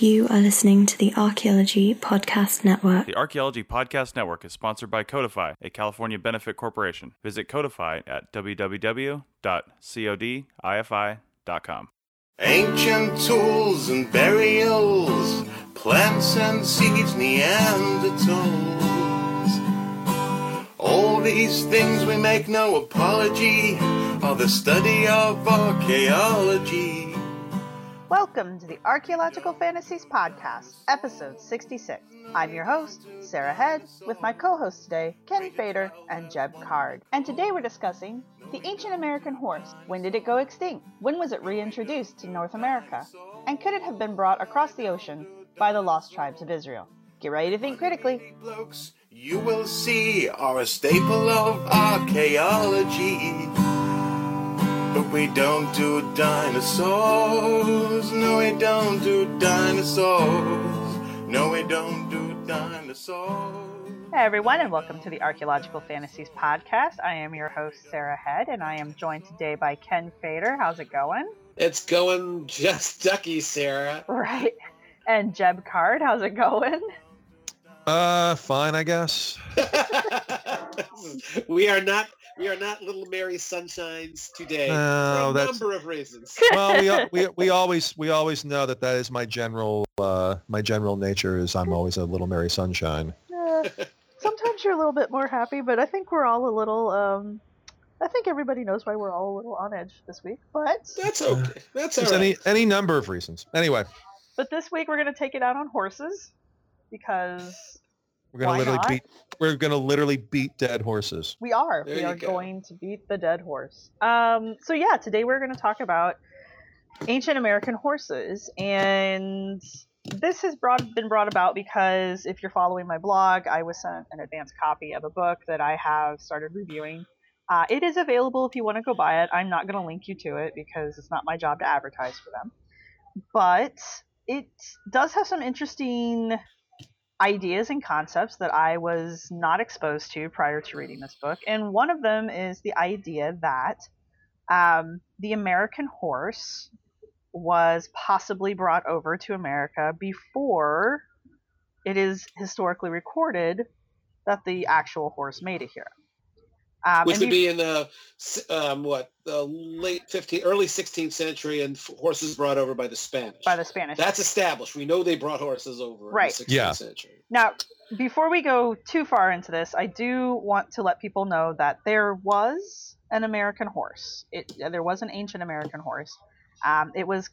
You are listening to the Archaeology Podcast Network. The Archaeology Podcast Network is sponsored by Codify, a California benefit corporation. Visit Codify at www.codify.com. Ancient tools and burials, plants and seeds, Neanderthals. All these things we make no apology, are the study of archaeology. Welcome to the Archaeological Fantasies Podcast, episode 66. I'm your host, Sarah Head, with my co-hosts today, Ken Fader and Jeb Card. And today we're discussing the ancient American horse. When did it go extinct? When was it reintroduced to North America? And could it have been brought across the ocean by the lost tribes of Israel? Get ready to think critically. Blokes, you will see, are a staple of archaeology. But we don't do dinosaurs, no we don't do dinosaurs, no we don't do dinosaurs. Hey everyone, and welcome to the Archaeological Fantasies Podcast. I am your host, Sarah Head, and I am joined today by Ken Fader. How's it going? It's going just ducky, Sarah. Right. And Jeb Card, how's it going? Fine, I guess. We are not Little Mary Sunshines today for a number of reasons. Well, we always know that is my general nature is I'm always a Little Mary Sunshine. Sometimes you're a little bit more happy, but I think we're all a little. I think everybody knows why we're all a little on edge this week, but that's okay. That's all right. Any number of reasons. Anyway. But this week we're going to take it out on horses because. We're gonna literally beat dead horses. We are. There we are going to beat the dead horse. So today we're gonna talk about ancient American horses, and this has been brought about because if you're following my blog, I was sent an advanced copy of a book that I have started reviewing. It is available if you want to go buy it. I'm not gonna link you to it because it's not my job to advertise for them. But it does have some interesting ideas and concepts that I was not exposed to prior to reading this book. And one of them is the idea that the American horse was possibly brought over to America before it is historically recorded that the actual horse made it here. Which would be in the late 15th, early 16th century, and horses brought over by the Spanish. That's established. We know they brought horses over in the 16th century. Now, before we go too far into this, I do want to let people know that there was an American horse. There was an ancient American horse. It was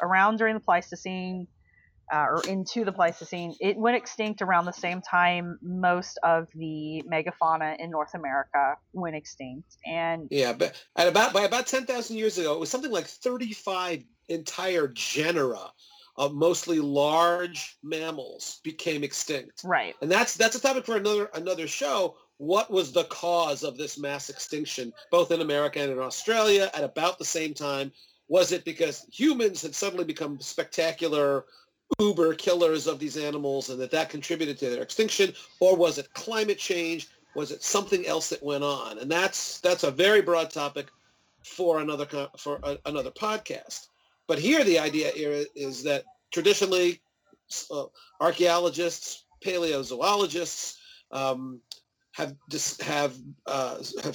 around during the Pleistocene, or into the Pleistocene. It went extinct around the same time most of the megafauna in North America went extinct. And but about 10,000 years ago, it was something like 35 entire genera of mostly large mammals became extinct. Right, and that's a topic for another show. What was the cause of this mass extinction, both in America and in Australia, at about the same time? Was it because humans had suddenly become spectacular uber killers of these animals and that contributed to their extinction, or was it climate change? Was it something else that went on? And that's a very broad topic for another podcast. But here the idea is that traditionally archaeologists, paleozoologists have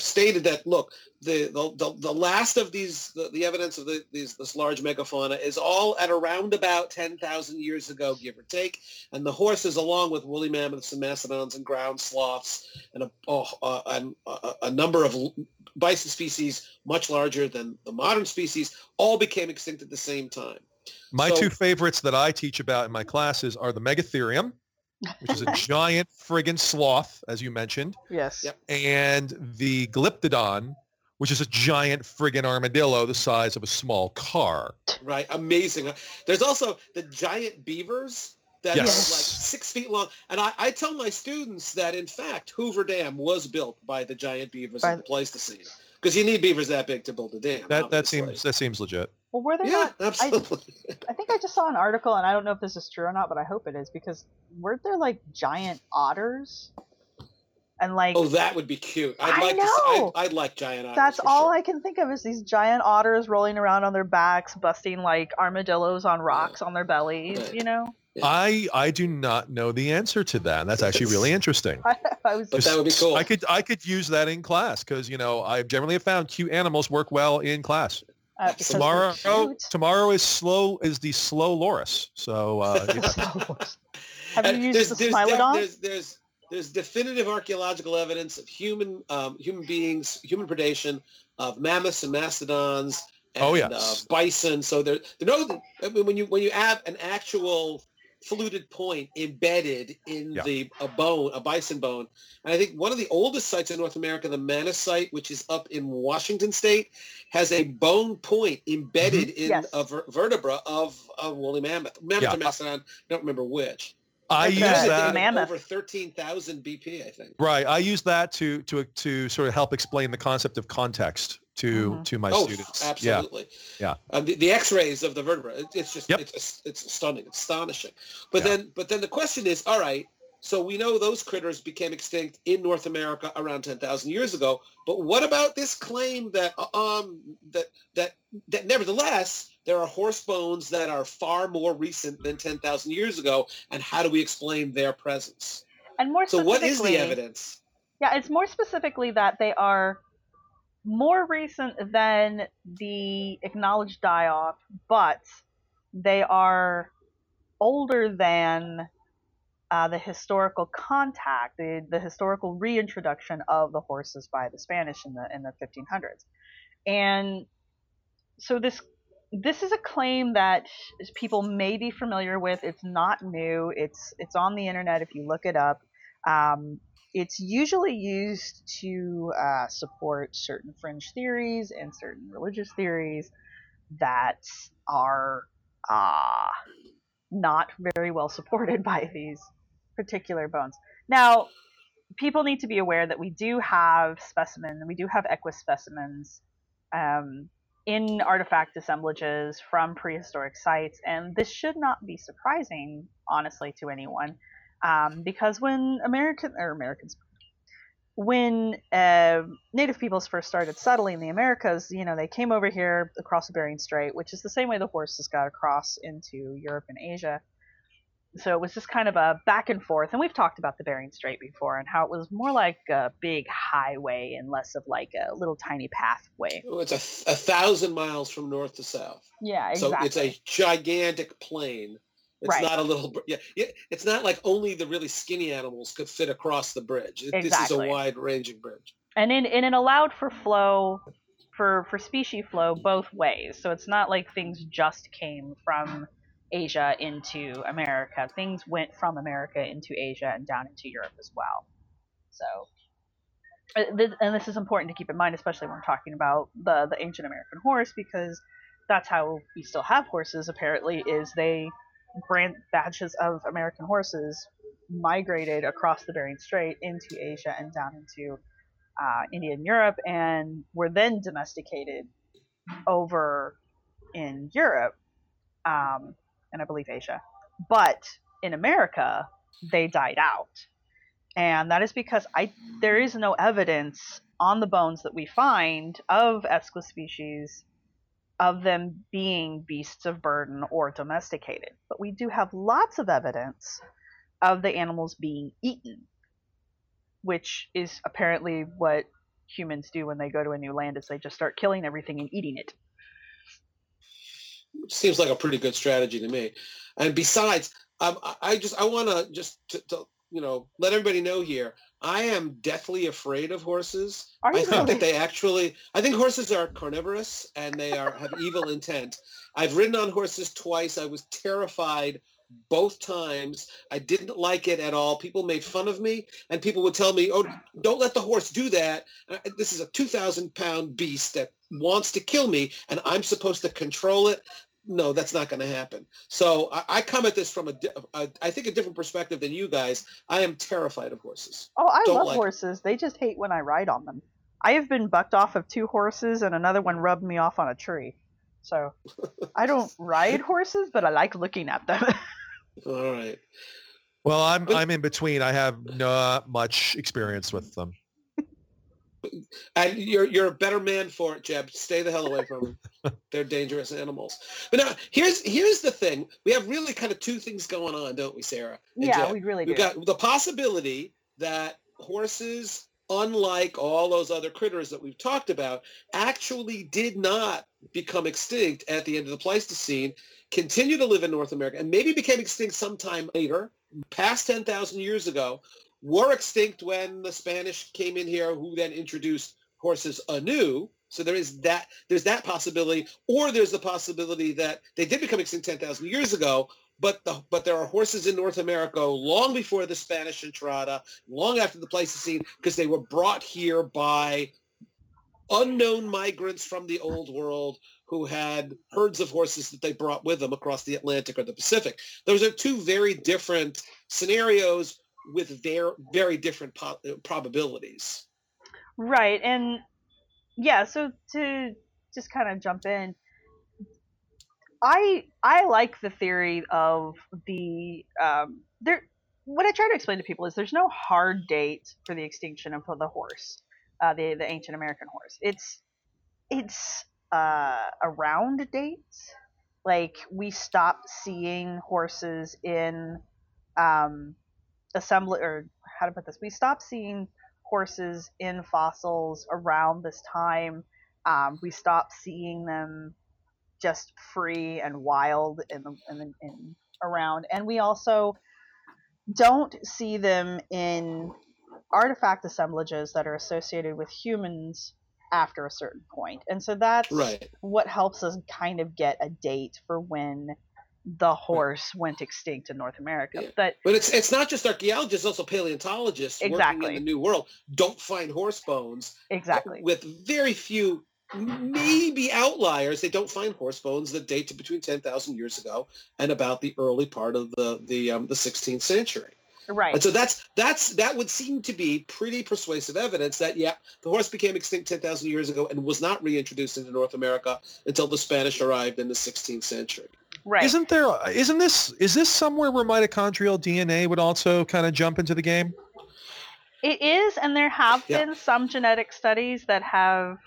stated that, look, the last of these, the evidence of this large megafauna is all at around about 10,000 years ago, give or take, and the horses, along with woolly mammoths and mastodons and ground sloths and a number of bison species much larger than the modern species, all became extinct at the same time. Two favorites that I teach about in my classes are the megatherium, which is a giant friggin' sloth, as you mentioned. Yes. Yep. And the Glyptodon, which is a giant friggin' armadillo the size of a small car. Right. Amazing. There's also the giant beavers that are like 6 feet long. And I tell my students that, in fact, Hoover Dam was built by the giant beavers of the Pleistocene. Because you need beavers that big to build a dam. That seems legit. Well, were there not? Absolutely. I think I just saw an article, and I don't know if this is true or not, but I hope it is, because weren't there like giant otters and like, oh, that would be cute. I'd like giant otters. That's all sure. I can think of is these giant otters rolling around on their backs, busting like armadillos on rocks on their bellies, you know? Yeah. I do not know the answer to that. That's actually really interesting. But that would be cool. I could use that in class because, you know, I generally have found cute animals work well in class. Tomorrow is the slow loris. So yeah. Have you used the Smilodon? There's definitive archaeological evidence of human beings, human predation of mammoths and mastodons and bison. So when you have an actual fluted point embedded in a bison bone. And I think one of the oldest sites in North America, the Manis site, which is up in Washington State, has a bone point embedded in a vertebra of a woolly mammoth or mastodon. I don't remember which. I use that over 13,000 BP, I think. Right. I use that to sort of help explain the concept of context to my students. Absolutely. Yeah. The X-rays of the vertebra. It's just it's stunning, astonishing. But then the question is, all right. So we know those critters became extinct in North America around 10,000 years ago. But what about this claim that that nevertheless there are horse bones that are far more recent than 10,000 years ago, and how do we explain their presence? And more specifically, so what is the evidence? Yeah, it's more specifically that they are more recent than the acknowledged die-off, but they are older than the historical contact, the historical reintroduction of the horses by the Spanish in the 1500s. And so this is a claim that people may be familiar with. It's not new. It's on the internet if you look it up. It's usually used to support certain fringe theories and certain religious theories that are not very well supported by these particular bones. Now, people need to be aware that we do have specimens, we do have Equus specimens in artifact assemblages from prehistoric sites, and this should not be surprising, honestly, to anyone, because when Native peoples first started settling the Americas, you know, they came over here across the Bering Strait, which is the same way the horses got across into Europe and Asia. So it was just kind of a back and forth, and we've talked about the Bering Strait before and how it was more like a big highway and less of like a little tiny pathway. Oh, it's a 1,000 miles from north to south. Yeah, exactly. So it's a gigantic plain. It's not a little. Yeah, it's not like only the really skinny animals could fit across the bridge. This is a wide-ranging bridge. And it allowed for flow, for species flow both ways. So it's not like things just came from Asia into America. Things went from America into Asia and down into Europe as well. So, and this is important to keep in mind, especially when we're talking about the ancient American horse, because that's how we still have horses, apparently, is they brand batches of American horses migrated across the Bering Strait into Asia and down into India and Europe and were then domesticated over in Europe. And I believe Asia, but in America they died out, and that is because there is no evidence on the bones that we find of Equus species of them being beasts of burden or domesticated, but we do have lots of evidence of the animals being eaten, which is apparently what humans do when they go to a new land, is they just start killing everything and eating it. Seems like a pretty good strategy to me. And besides, I want to you know, let everybody know here, I am deathly afraid of horses. I think horses are carnivorous and they have evil intent. I've ridden on horses twice. I was terrified both times. I didn't like it at all. People made fun of me, and people would tell me, oh, don't let the horse do that. This is a 2,000-pound beast that wants to kill me, and I'm supposed to control it. No, that's not going to happen. So I come at this from a different perspective than you guys. I am terrified of horses. Oh, I love horses. They just hate when I ride on them. I have been bucked off of two horses, and another one rubbed me off on a tree. So I don't ride horses, but I like looking at them. All right. Well, I'm in between. I have not much experience with them. And you're a better man for it, Jeb. Stay the hell away from them. They're dangerous animals. But now, here's the thing. We have really kind of two things going on, don't we, Sarah? Yeah, Jeb? We really do. We've got the possibility that horses, unlike all those other critters that we've talked about, actually did not become extinct at the end of the Pleistocene, continue to live in North America, and maybe became extinct sometime later, past 10,000 years ago, were extinct when the Spanish came in here, who then introduced horses anew. So there is that. There's that possibility, or there's the possibility that they did become extinct 10,000 years ago, but there are horses in North America long before the Spanish entrada, long after the Pleistocene, because they were brought here by unknown migrants from the Old World who had herds of horses that they brought with them across the Atlantic or the Pacific. Those are two very different scenarios with their very different probabilities. Right. And yeah, so to just kind of jump in, I like the theory of the there. What I try to explain to people is there's no hard date for the extinction of the horse, the ancient American horse. It's around dates. Like, we stopped seeing horses in assembly, or how to put this, we stopped seeing horses in fossils around this time. We stopped seeing them just free and wild in around, and we also don't see them in artifact assemblages that are associated with humans after a certain point. And so that's right. What helps us kind of get a date for when the horse went extinct in North America. Yeah. But it's not just archaeologists, also paleontologists exactly. Working in the New World don't find horse bones. Exactly. With very few, maybe outliers, they don't find horse bones that date to between 10,000 years ago and about the early part of the 16th century. Right. And so that would seem to be pretty persuasive evidence that, yeah, the horse became extinct 10,000 years ago and was not reintroduced into North America until the Spanish arrived in the 16th century. Right. Is this somewhere where mitochondrial DNA would also kind of jump into the game? It is, and there have been some genetic studies that have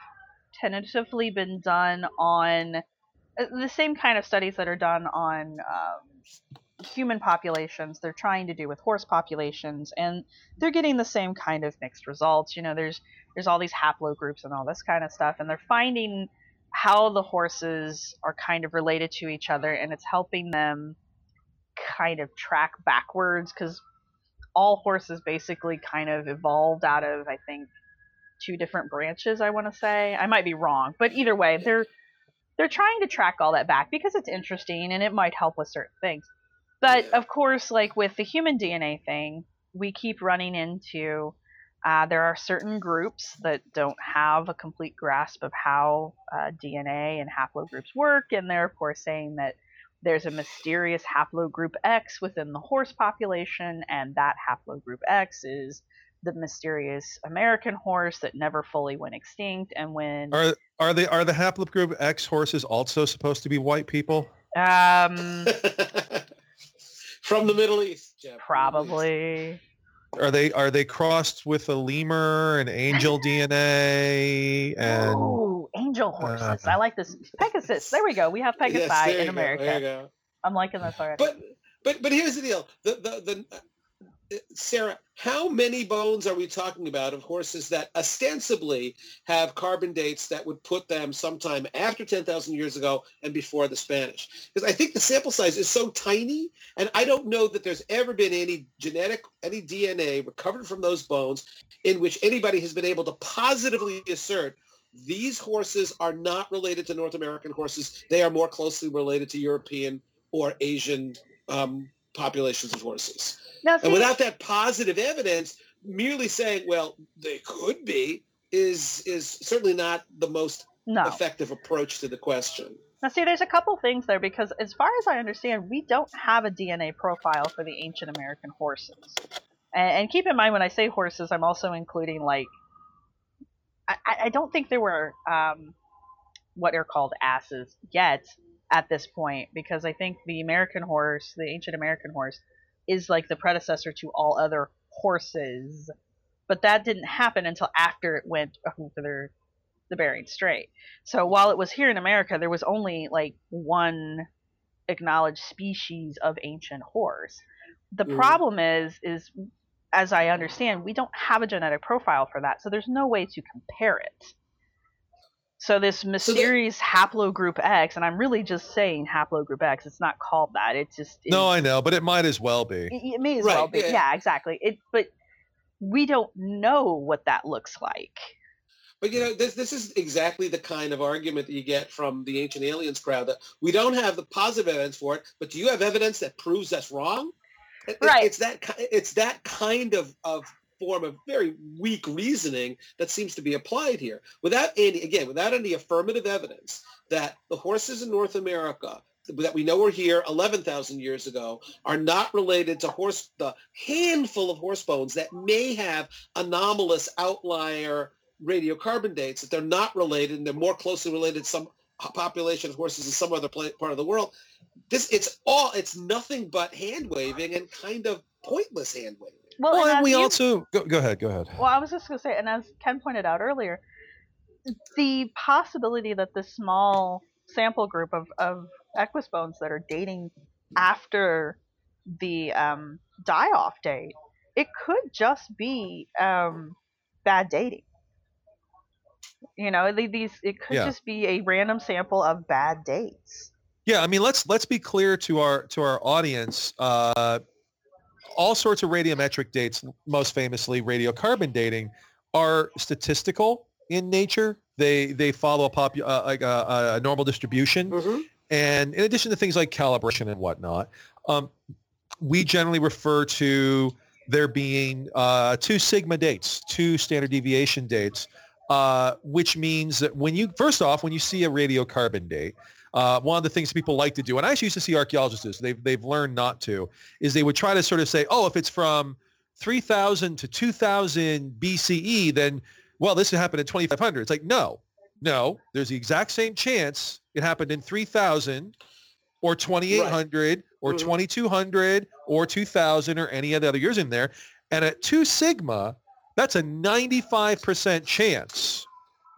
tentatively been done on the same kind of studies that are done on human populations. They're trying to do with horse populations, and they're getting the same kind of mixed results. You know, there's all these haplogroups and all this kind of stuff, and they're finding how the horses are kind of related to each other, and it's helping them kind of track backwards, because all horses basically kind of evolved out of, I think, two different branches, I want to say. I might be wrong, but either way, they're trying to track all that back because it's interesting and it might help with certain things. But of course, like with the human DNA thing, we keep running into there are certain groups that don't have a complete grasp of how DNA and haplogroups work, and they're, of course, saying that there's a mysterious haplogroup X within the horse population, and that haplogroup X is the mysterious American horse that never fully went extinct. And when are the haplogroup X horses also supposed to be white people? From the Middle East, Jeff, probably. Are they crossed with a lemur and angel DNA? And oh, angel horses! I like this. Pegasus. There we go. We have Pegasi in America. There you go. I'm liking this already. But here's the deal. Sarah, how many bones are we talking about of horses that ostensibly have carbon dates that would put them sometime after 10,000 years ago and before the Spanish? Because I think the sample size is so tiny, and I don't know that there's ever been any DNA recovered from those bones in which anybody has been able to positively assert these horses are not related to North American horses. They are more closely related to European or Asian populations of horses. Now, and without that positive evidence, merely saying, well, they could be, is certainly not the most effective approach to the question. Now, see, there's a couple things there, because as far as I understand, we don't have a DNA profile for the ancient American horses. And keep in mind, when I say horses, I'm also including, like, I don't think there were what are called asses yet at this point, because I think the ancient American horse is like the predecessor to all other horses. But that didn't happen until after it went over the Bering Strait. So while it was here in America, there was only like one acknowledged species of ancient horse. The problem is as I understand, we don't have a genetic profile for that, so there's no way to compare it. So this mysterious haplogroup X, and I'm really just saying haplogroup X. It's not called that. It's just no, I know, but it might as well be. It may as well be. Yeah, exactly. But we don't know what that looks like. But you know, this is exactly the kind of argument that you get from the ancient aliens crowd that we don't have the positive evidence for it, but do you have evidence that proves us wrong? Right. It's that kind of form of very weak reasoning that seems to be applied here without any affirmative evidence that the horses in North America that we know were here 11,000 years ago are not related to the handful of horse bones that may have anomalous outlier radiocarbon dates, that they're not related and they're more closely related to some population of horses in some other part of the world. It's nothing but hand waving and kind of pointless hand waving. Well, and we also go ahead. Well, I was just going to say, and as Ken pointed out earlier, the possibility that this small sample group of Equus bones that are dating after the die-off date, it could just be bad dating. You know, it could just be a random sample of bad dates. Yeah, I mean, let's be clear to our audience. All sorts of radiometric dates, most famously radiocarbon dating, are statistical in nature. They follow a normal distribution. Mm-hmm. And in addition to things like calibration and whatnot, we generally refer to there being two sigma dates, two standard deviation dates, which means that when you see a radiocarbon date, one of the things people like to do, and I used to see archaeologists, they've learned not to, is they would try to sort of say, oh, if it's from 3,000 to 2,000 BCE, then, well, this happened in 2,500. It's like, no, there's the exact same chance it happened in 3,000 or 2,800 or 2,200 or 2,000 or any of the other years in there. And at 2 sigma, that's a 95% chance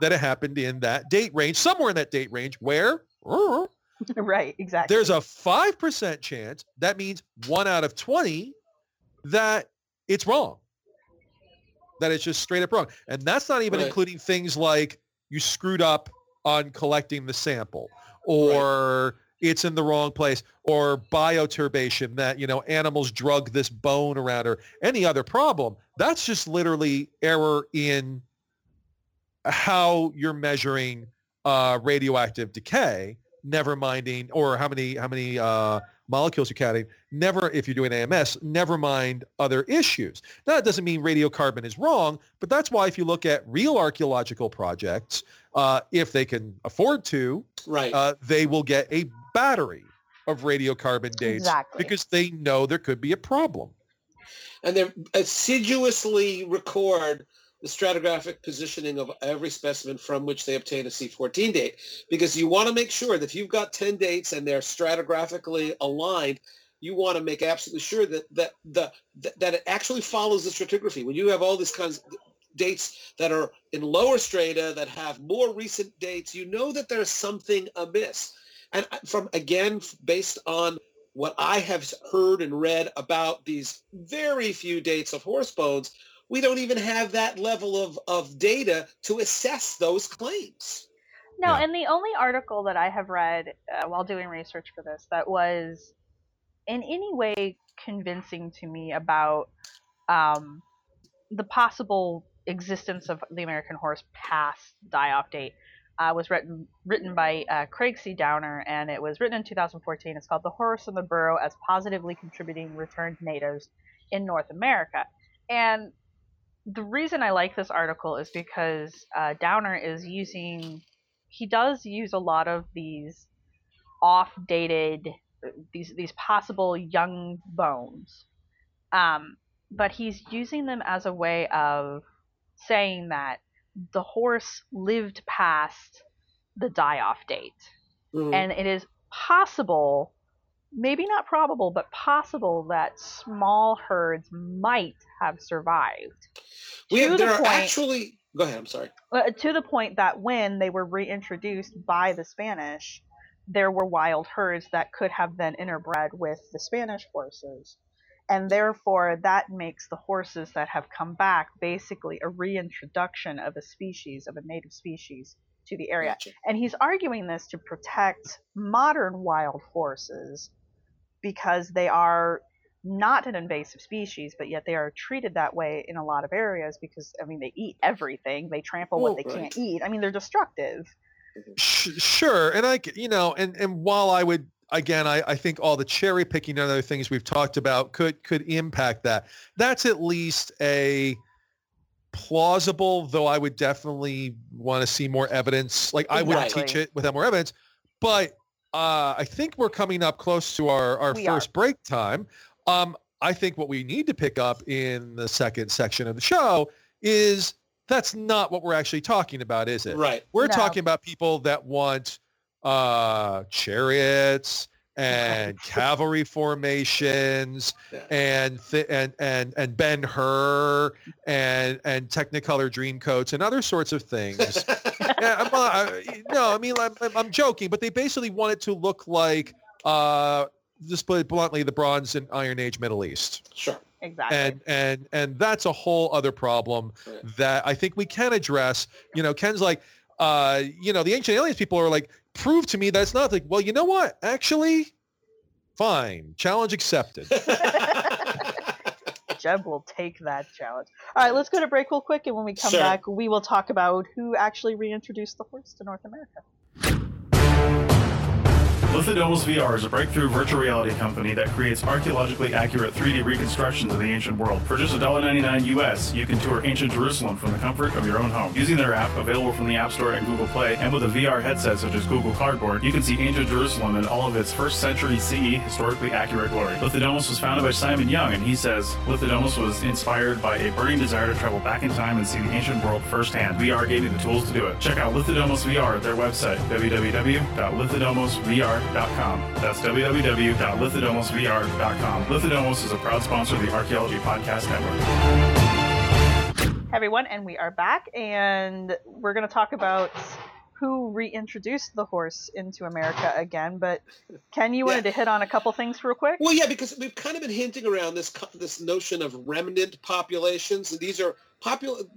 that it happened in that date range, somewhere in that date range, where? Right, exactly. There's a 5% chance, that means 1 out of 20, that it's wrong. That it's just straight up wrong. And that's not even including things like you screwed up on collecting the sample, or it's in the wrong place, or bioturbation, that, you know, animals drug this bone around, or any other problem. That's just literally error in how you're measuring radioactive decay, never minding, or how many molecules you're counting, never, if you're doing AMS, never mind other issues. Now, that doesn't mean radiocarbon is wrong, but that's why if you look at real archaeological projects, if they can afford to, they will get a battery of radiocarbon dates because they know there could be a problem. And they assiduously record the stratigraphic positioning of every specimen from which they obtain a C14 date, because you want to make sure that if you've got 10 dates and they're stratigraphically aligned, you want to make absolutely sure that it actually follows the stratigraphy. When you have all these kinds of dates that are in lower strata that have more recent dates, you know that there's something amiss. And based on what I have heard and read about these very few dates of horse bones, we don't even have that level of data to assess those claims. No, and the only article that I have read while doing research for this that was in any way convincing to me about the possible existence of the American horse past die-off date was written by Craig C. Downer, and it was written in 2014. It's called The Horse and the Burro as Positively Contributing Returned Natives in North America. And the reason I like this article is because Downer does use a lot of these off-dated, these possible young bones. But he's using them as a way of saying that the horse lived past the die-off date. Mm-hmm. And it is possible maybe not probable, but possible that small herds might have survived. Go ahead, I'm sorry. To the point that when they were reintroduced by the Spanish, there were wild herds that could have then interbred with the Spanish horses. And therefore, that makes the horses that have come back basically a reintroduction of a species, of a native species, to the area. Gotcha. And he's arguing this to protect modern wild horses because they are not an invasive species, but yet they are treated that way in a lot of areas because, I mean, they eat everything. They trample what they can't eat. I mean, they're destructive. Sure. And I, you know, and while I would, again, I think all the cherry picking and other things we've talked about could impact that. That's at least a plausible, though I would definitely want to see more evidence. Like I would teach it without more evidence, but I think we're coming up close to our first break time. I think what we need to pick up in the second section of the show is that's not what we're actually talking about, is it? Right. We're talking about people that want chariots and cavalry formations and Ben-Hur and Technicolor Dreamcoats and other sorts of things. I'm joking, but they basically want it to look like, just put it bluntly, the Bronze and Iron Age Middle East. Sure. Exactly. And that's a whole other problem that I think we can address. You know, Ken's like, the ancient aliens people are like, prove to me that it's not. Like, well, you know what? Actually, fine. Challenge accepted. Jeb will take that challenge. All right, let's go to break real quick. And when we come back, we will talk about who actually reintroduced the horse to North America. Lithodomos VR is a breakthrough virtual reality company that creates archaeologically accurate 3D reconstructions of the ancient world. For just $1.99 US, you can tour ancient Jerusalem from the comfort of your own home. Using their app, available from the App Store and Google Play, and with a VR headset such as Google Cardboard, you can see ancient Jerusalem in all of its 1st century CE historically accurate glory. Lithodomos was founded by Simon Young, and he says, Lithodomos was inspired by a burning desire to travel back in time and see the ancient world firsthand. VR gave me the tools to do it. Check out Lithodomos VR at their website, www.lithodomosvr.com. That's www.lithodomosvr.com. Lithodomos is a proud sponsor of the Archaeology Podcast Network. Hey everyone, and we are back, and we're going to talk about who reintroduced the horse into America again. But Ken, you wanted to hit on a couple things real quick? Well, yeah, because we've kind of been hinting around this notion of remnant populations, and these are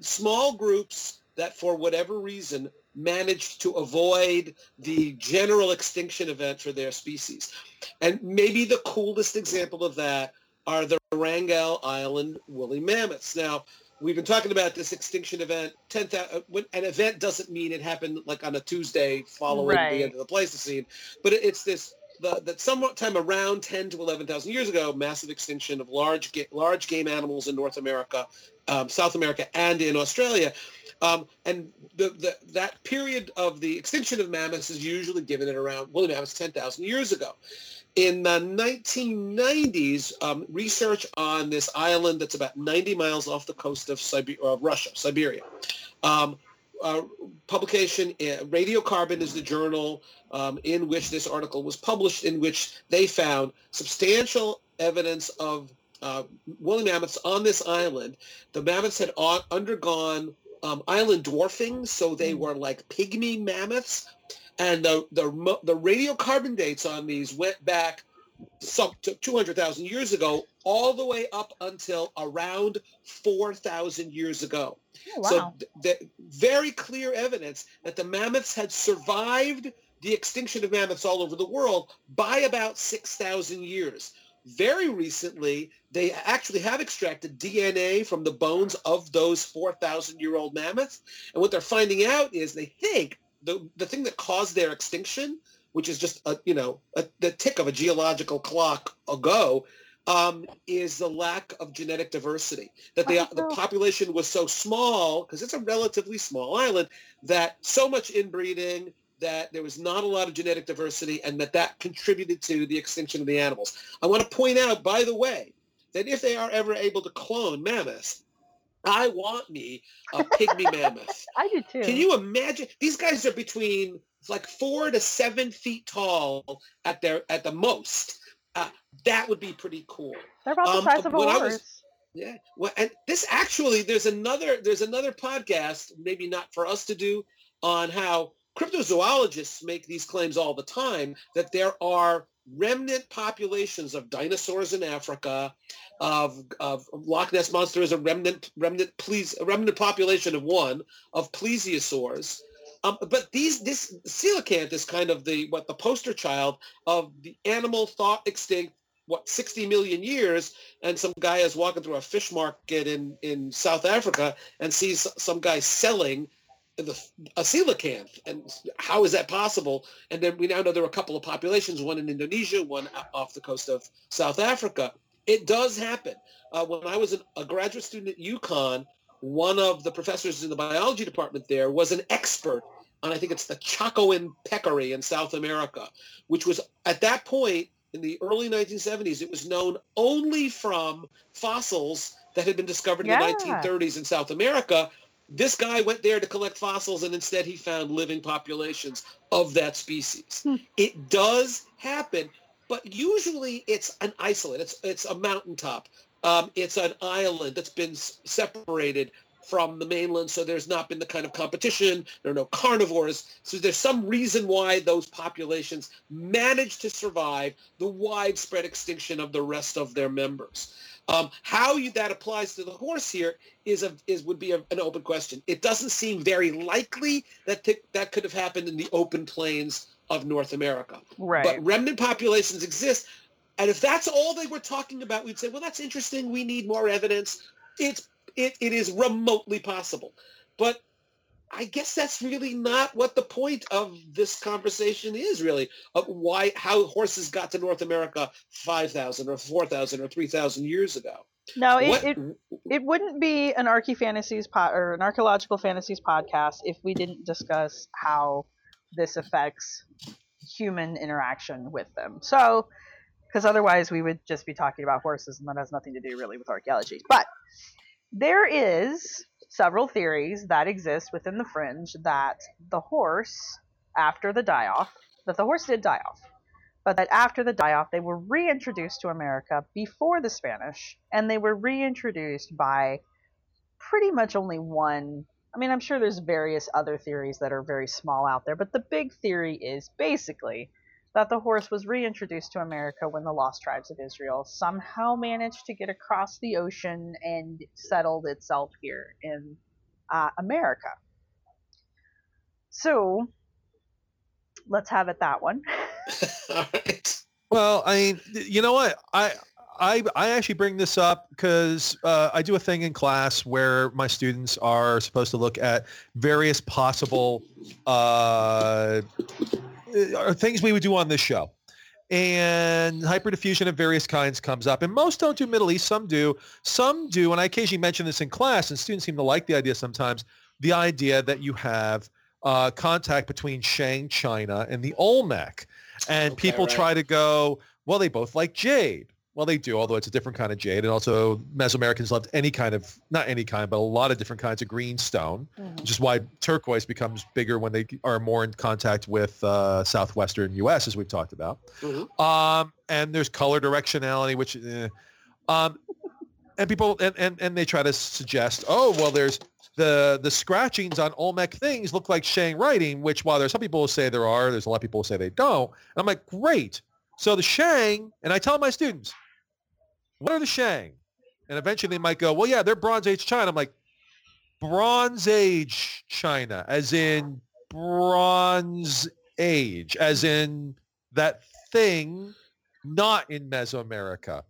small groups that, for whatever reason, managed to avoid the general extinction event for their species. And maybe the coolest example of that are the Wrangell Island woolly mammoths. Now, we've been talking about this extinction event. An event doesn't mean it happened like on a Tuesday following the end of the Pleistocene, but it's this that sometime around 10 to 11,000 years ago, massive extinction of large game animals in North America, South America, and in Australia. And that period of the extinction of mammoths is usually given at around woolly mammoths 10,000 years ago. In the 1990s, research on this island that's about 90 miles off the coast of Siberia. Publication, Radiocarbon is the journal in which this article was published, in which they found substantial evidence of woolly mammoths on this island. The mammoths had undergone island dwarfing, so they were like pygmy mammoths, and the radiocarbon dates on these went back some 200,000 years ago, all the way up until around 4,000 years ago. Oh, wow. So very clear evidence that the mammoths had survived the extinction of mammoths all over the world by about 6,000 years. Very recently, they actually have extracted DNA from the bones of those 4,000-year-old mammoths. And what they're finding out is they think the thing that caused their extinction, which is just the tick of a geological clock ago, is the lack of genetic diversity. That the population was so small, because it's a relatively small island, that so much inbreeding, that there was not a lot of genetic diversity, and that contributed to the extinction of the animals. I want to point out, by the way, that if they are ever able to clone mammoths, I want me a pygmy mammoth. I do too. Can you imagine? These guys are between like 4 to 7 feet tall at the most. That would be pretty cool. They're about the size of a horse. Yeah. Well, and this actually, there's another podcast, maybe not for us to do, on how cryptozoologists make these claims all the time that there are remnant populations of dinosaurs in Africa, of Loch Ness Monster is a remnant population of one, of plesiosaurs. But this coelacanth is kind of the poster child of the animal thought extinct, 60 million years, and some guy is walking through a fish market in South Africa and sees some guy selling a coelacanth. And how is that possible? And then we now know there are a couple of populations, one in Indonesia, one off the coast of South Africa. It does happen. When I was a graduate student at UConn, one of the professors in the biology department there was an expert on, I think it's the Chacoan peccary in South America, which was at that point in the early 1970s, it was known only from fossils that had been discovered in the 1930s in South America. This guy went there to collect fossils, and instead he found living populations of that species. It does happen, but usually it's an isolate. It's a mountaintop. It's an island that's been separated from the mainland, so there's not been the kind of competition. There are no carnivores. So there's some reason why those populations managed to survive the widespread extinction of the rest of their members. How that applies to the horse here would be an open question. It doesn't seem very likely that could have happened in the open plains of North America. Right. But remnant populations exist. And if that's all they were talking about, we'd say, well, that's interesting. We need more evidence. It is remotely possible. But I guess that's really not what the point of this conversation is, really, of how horses got to North America 5,000 or 4,000 or 3,000 years ago. No, it wouldn't be an Archaeological Fantasies podcast if we didn't discuss how this affects human interaction with them. So, because otherwise we would just be talking about horses, and that has nothing to do really with archaeology. But there is several theories that exist within the fringe that the horse, after the die-off, that the horse did die off, but that after the die-off they were reintroduced to America before the Spanish, and they were reintroduced by pretty much only one. I mean, I'm sure there's various other theories that are very small out there, but the big theory is basically that the horse was reintroduced to America when the lost tribes of Israel somehow managed to get across the ocean and settled itself here in America. So let's have it that one. All right. Well, I mean, you know what? I actually bring this up because I do a thing in class where my students are supposed to look at various possible things we would do on this show, and hyperdiffusion of various kinds comes up, and most don't do Middle East. Some do, and I occasionally mention this in class, and students seem to like the idea sometimes, the idea that you have contact between Shang China and the Olmec, and try to go, well, they both like jade. Well, they do, although it's a different kind of jade. And also Mesoamericans loved not any kind, but a lot of different kinds of green stone, which is why turquoise becomes bigger when they are more in contact with southwestern U.S., as we've talked about. Mm-hmm. And there's color directionality, which and people and they try to suggest, oh, well, there's the scratchings on Olmec things look like Shang writing, which while there's some people who say there are, there's a lot of people who say they don't. And I'm like, great. So the Shang, and I tell my students, what are the Shang? And eventually they might go, well, yeah, they're Bronze Age China. I'm like, Bronze Age China, as in Bronze Age, as in that thing, not in Mesoamerica.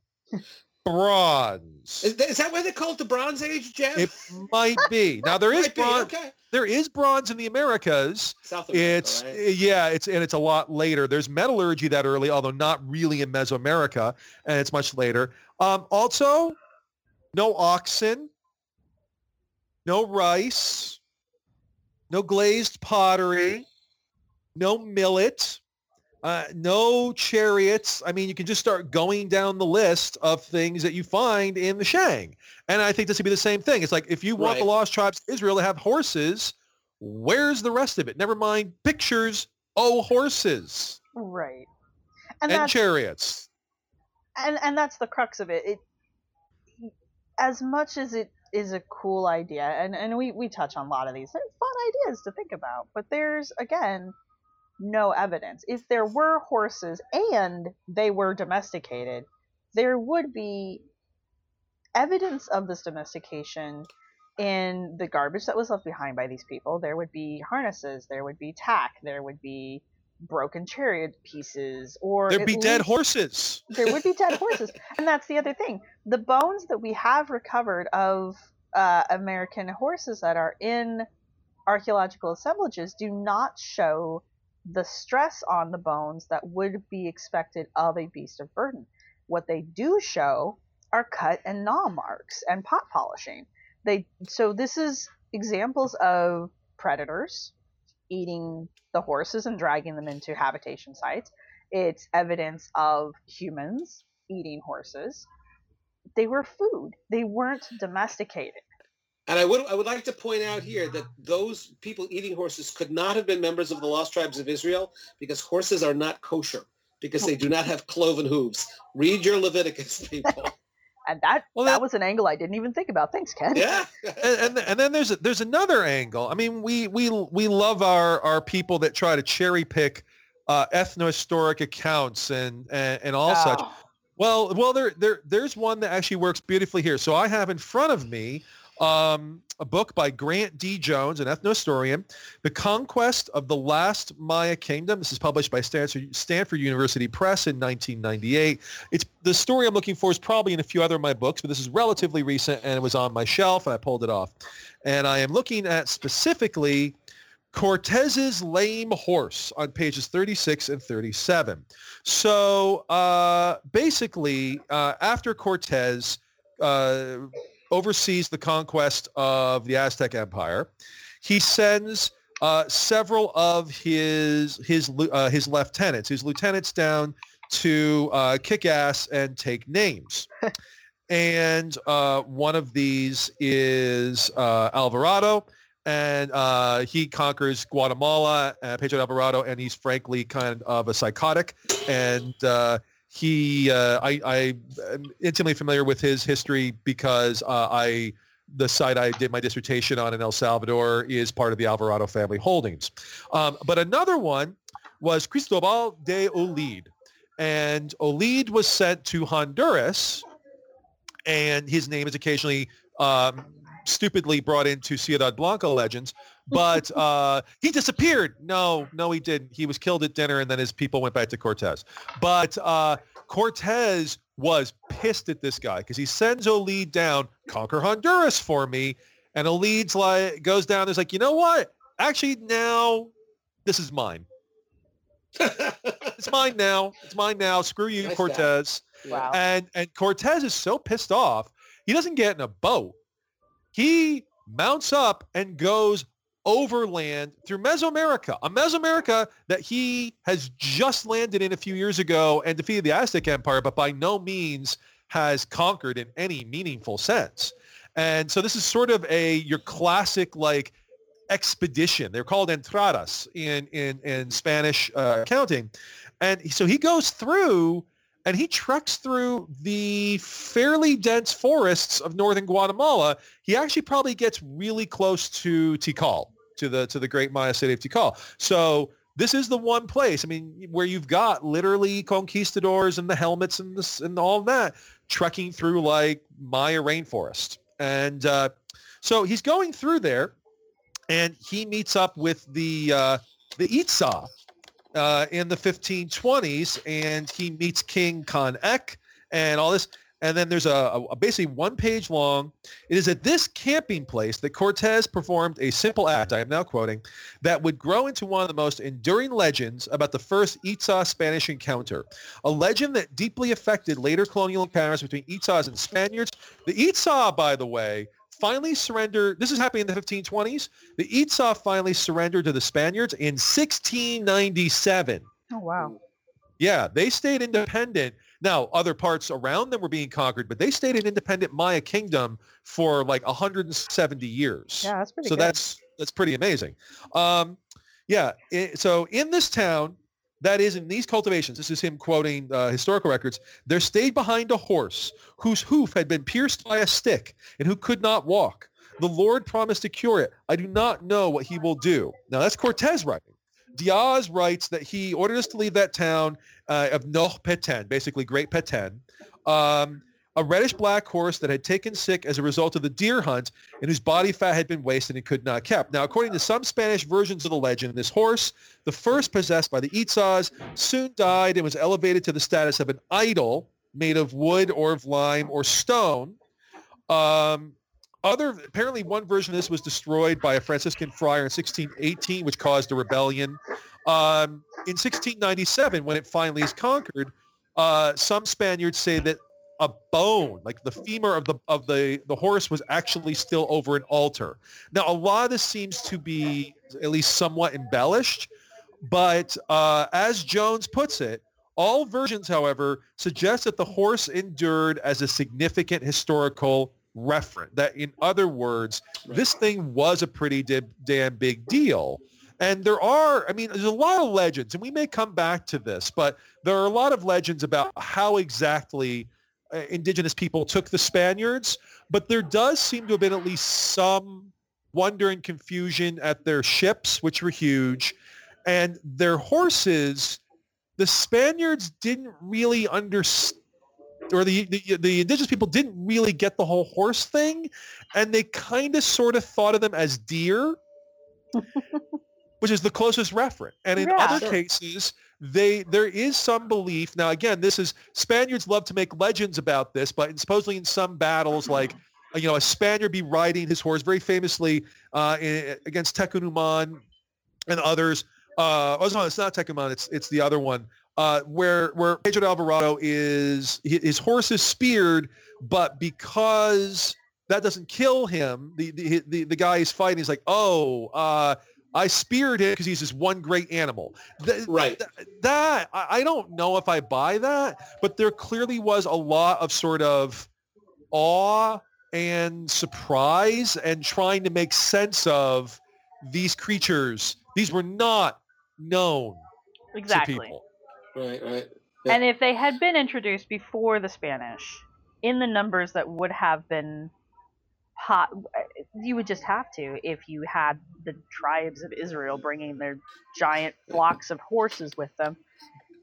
Bronze. Is that why they call it the Bronze Age, Jeff? It might be. Now, there is bronze. Okay. There is bronze in the Americas. South America, it's a lot later. There's metallurgy that early, although not really in Mesoamerica, and it's much later. Also, no oxen, no rice, no glazed pottery, no millet, no chariots. I mean, you can just start going down the list of things that you find in the Shang. And I think this would be the same thing. It's like, if you want the lost tribes of Israel to have horses, where's the rest of it? Never mind pictures. Oh, horses. Right. And chariots. And that's the crux of it. It, as much as it is a cool idea, and we touch on a lot of these, they're fun ideas to think about, but there's, again, no evidence. If there were horses and they were domesticated, there would be evidence of this domestication in the garbage that was left behind by these people. There would be harnesses, there would be tack, there would be broken chariot pieces, or there'd be dead horses. There would be dead horses. And that's the other thing. The bones that we have recovered of American horses that are in archaeological assemblages do not show the stress on the bones that would be expected of a beast of burden. What they do show are cut and gnaw marks and pot polishing. So this is examples of predators eating the horses and dragging them into habitation sites. It's evidence of humans eating horses. They were food. They weren't domesticated. And I would like to point out here that those people eating horses could not have been members of the Lost Tribes of Israel, because horses are not kosher, because they do not have cloven hooves. Read your Leviticus, people. And that was an angle I didn't even think about. Thanks, Ken. Yeah. And then there's another angle. I mean, we love our people that try to cherry pick ethnohistoric accounts and all such. Well, there's one that actually works beautifully here. So I have in front of me a book by Grant D. Jones, an ethnohistorian, The Conquest of the Last Maya Kingdom. This is published by Stanford University Press in 1998. It's the story I'm looking for is probably in a few other of my books, but this is relatively recent, and it was on my shelf, and I pulled it off. And I am looking at specifically Cortez's Lame Horse on pages 36 and 37. So basically, after Cortez oversees the conquest of the Aztec Empire, he sends several of his lieutenants, down to kick ass and take names. And one of these is Alvarado, and he conquers Guatemala, Pedro Alvarado, and he's frankly kind of a psychotic, and I'm intimately familiar with his history because the site I did my dissertation on in El Salvador is part of the Alvarado family holdings. But another one was Cristobal de Olid. And Olid was sent to Honduras, and his name is occasionally stupidly brought into Ciudad Blanca legends, but he disappeared. No, he didn't. He was killed at dinner, and then his people went back to Cortez. But Cortez was pissed at this guy because he sends Olid down, conquer Honduras for me, and Olid's like goes down. There's like, you know what? Actually, now this is mine. It's mine now. It's mine now. Screw you, nice Cortez. Wow. And Cortez is so pissed off, he doesn't get in a boat. He mounts up and goes overland through Mesoamerica, a Mesoamerica that he has just landed in a few years ago and defeated the Aztec Empire, but by no means has conquered in any meaningful sense. And so this is sort of your classic like expedition. They're called entradas in Spanish accounting. And so he goes through, and he treks through the fairly dense forests of northern Guatemala. He actually probably gets really close to Tikal, to the great Maya city of Tikal. So this is the one place, I mean, where you've got literally conquistadors and the helmets and all that trekking through like Maya rainforest. And so he's going through there, and he meets up with the Itza in the 1520s, and he meets King Kan Ek and all this. And then there's a basically one page long. It is at this camping place that Cortez performed a simple act, I am now quoting, that would grow into one of the most enduring legends about the first Itza Spanish encounter, a legend that deeply affected later colonial encounters between Itzas and Spaniards. The Itza, by the way, finally surrendered. This is happening in the 1520s. The Itza finally surrendered to the Spaniards in 1697. Oh, wow. Yeah, they stayed independent. Now, other parts around them were being conquered, but they stayed an independent Maya kingdom for like 170 years. Yeah, that's pretty good. So that's pretty amazing. So in this town, That is, in these cultivations, this is him quoting historical records, there stayed behind a horse whose hoof had been pierced by a stick and who could not walk. The Lord promised to cure it. I do not know what he will do. Now, that's Cortez writing. Diaz writes that he ordered us to leave that town of Noh Peten, basically Great Peten, a reddish-black horse that had taken sick as a result of the deer hunt and whose body fat had been wasted and could not kept. Now, according to some Spanish versions of the legend, this horse, the first possessed by the Itzas, soon died and was elevated to the status of an idol made of wood or of lime or stone. Apparently one version of this was destroyed by a Franciscan friar in 1618, which caused a rebellion. In 1697, when it finally is conquered, some Spaniards say that a bone, like the femur of the horse, was actually still over an altar. Now, a lot of this seems to be at least somewhat embellished, but as Jones puts it, all versions, however, suggest that the horse endured as a significant historical referent, that in other words, this thing was a pretty damn big deal. And there's a lot of legends, and we may come back to this, but there are a lot of legends about how exactly indigenous people took the Spaniards, but there does seem to have been at least some wonder and confusion at their ships, which were huge, and their horses. The Spaniards didn't really understand, or the indigenous people didn't really get the whole horse thing, and they kind of sort of thought of them as deer, which is the closest referent. And in other cases, there is some belief. Now, again, Spaniards love to make legends about this, but supposedly in some battles, like, you know, a Spaniard be riding his horse very famously against Tecunuman and others. It's not Tecunuman, it's the other one. Where Pedro Alvarado his horse is speared, but because that doesn't kill him, the guy he's fighting is like, I speared him because he's this one great animal. I don't know if I buy that, but there clearly was a lot of sort of awe and surprise and trying to make sense of these creatures. These were not known to people. Right. Yeah. And if they had been introduced before the Spanish, in the numbers that would have been you would just have to, if you had the tribes of Israel bringing their giant flocks of horses with them,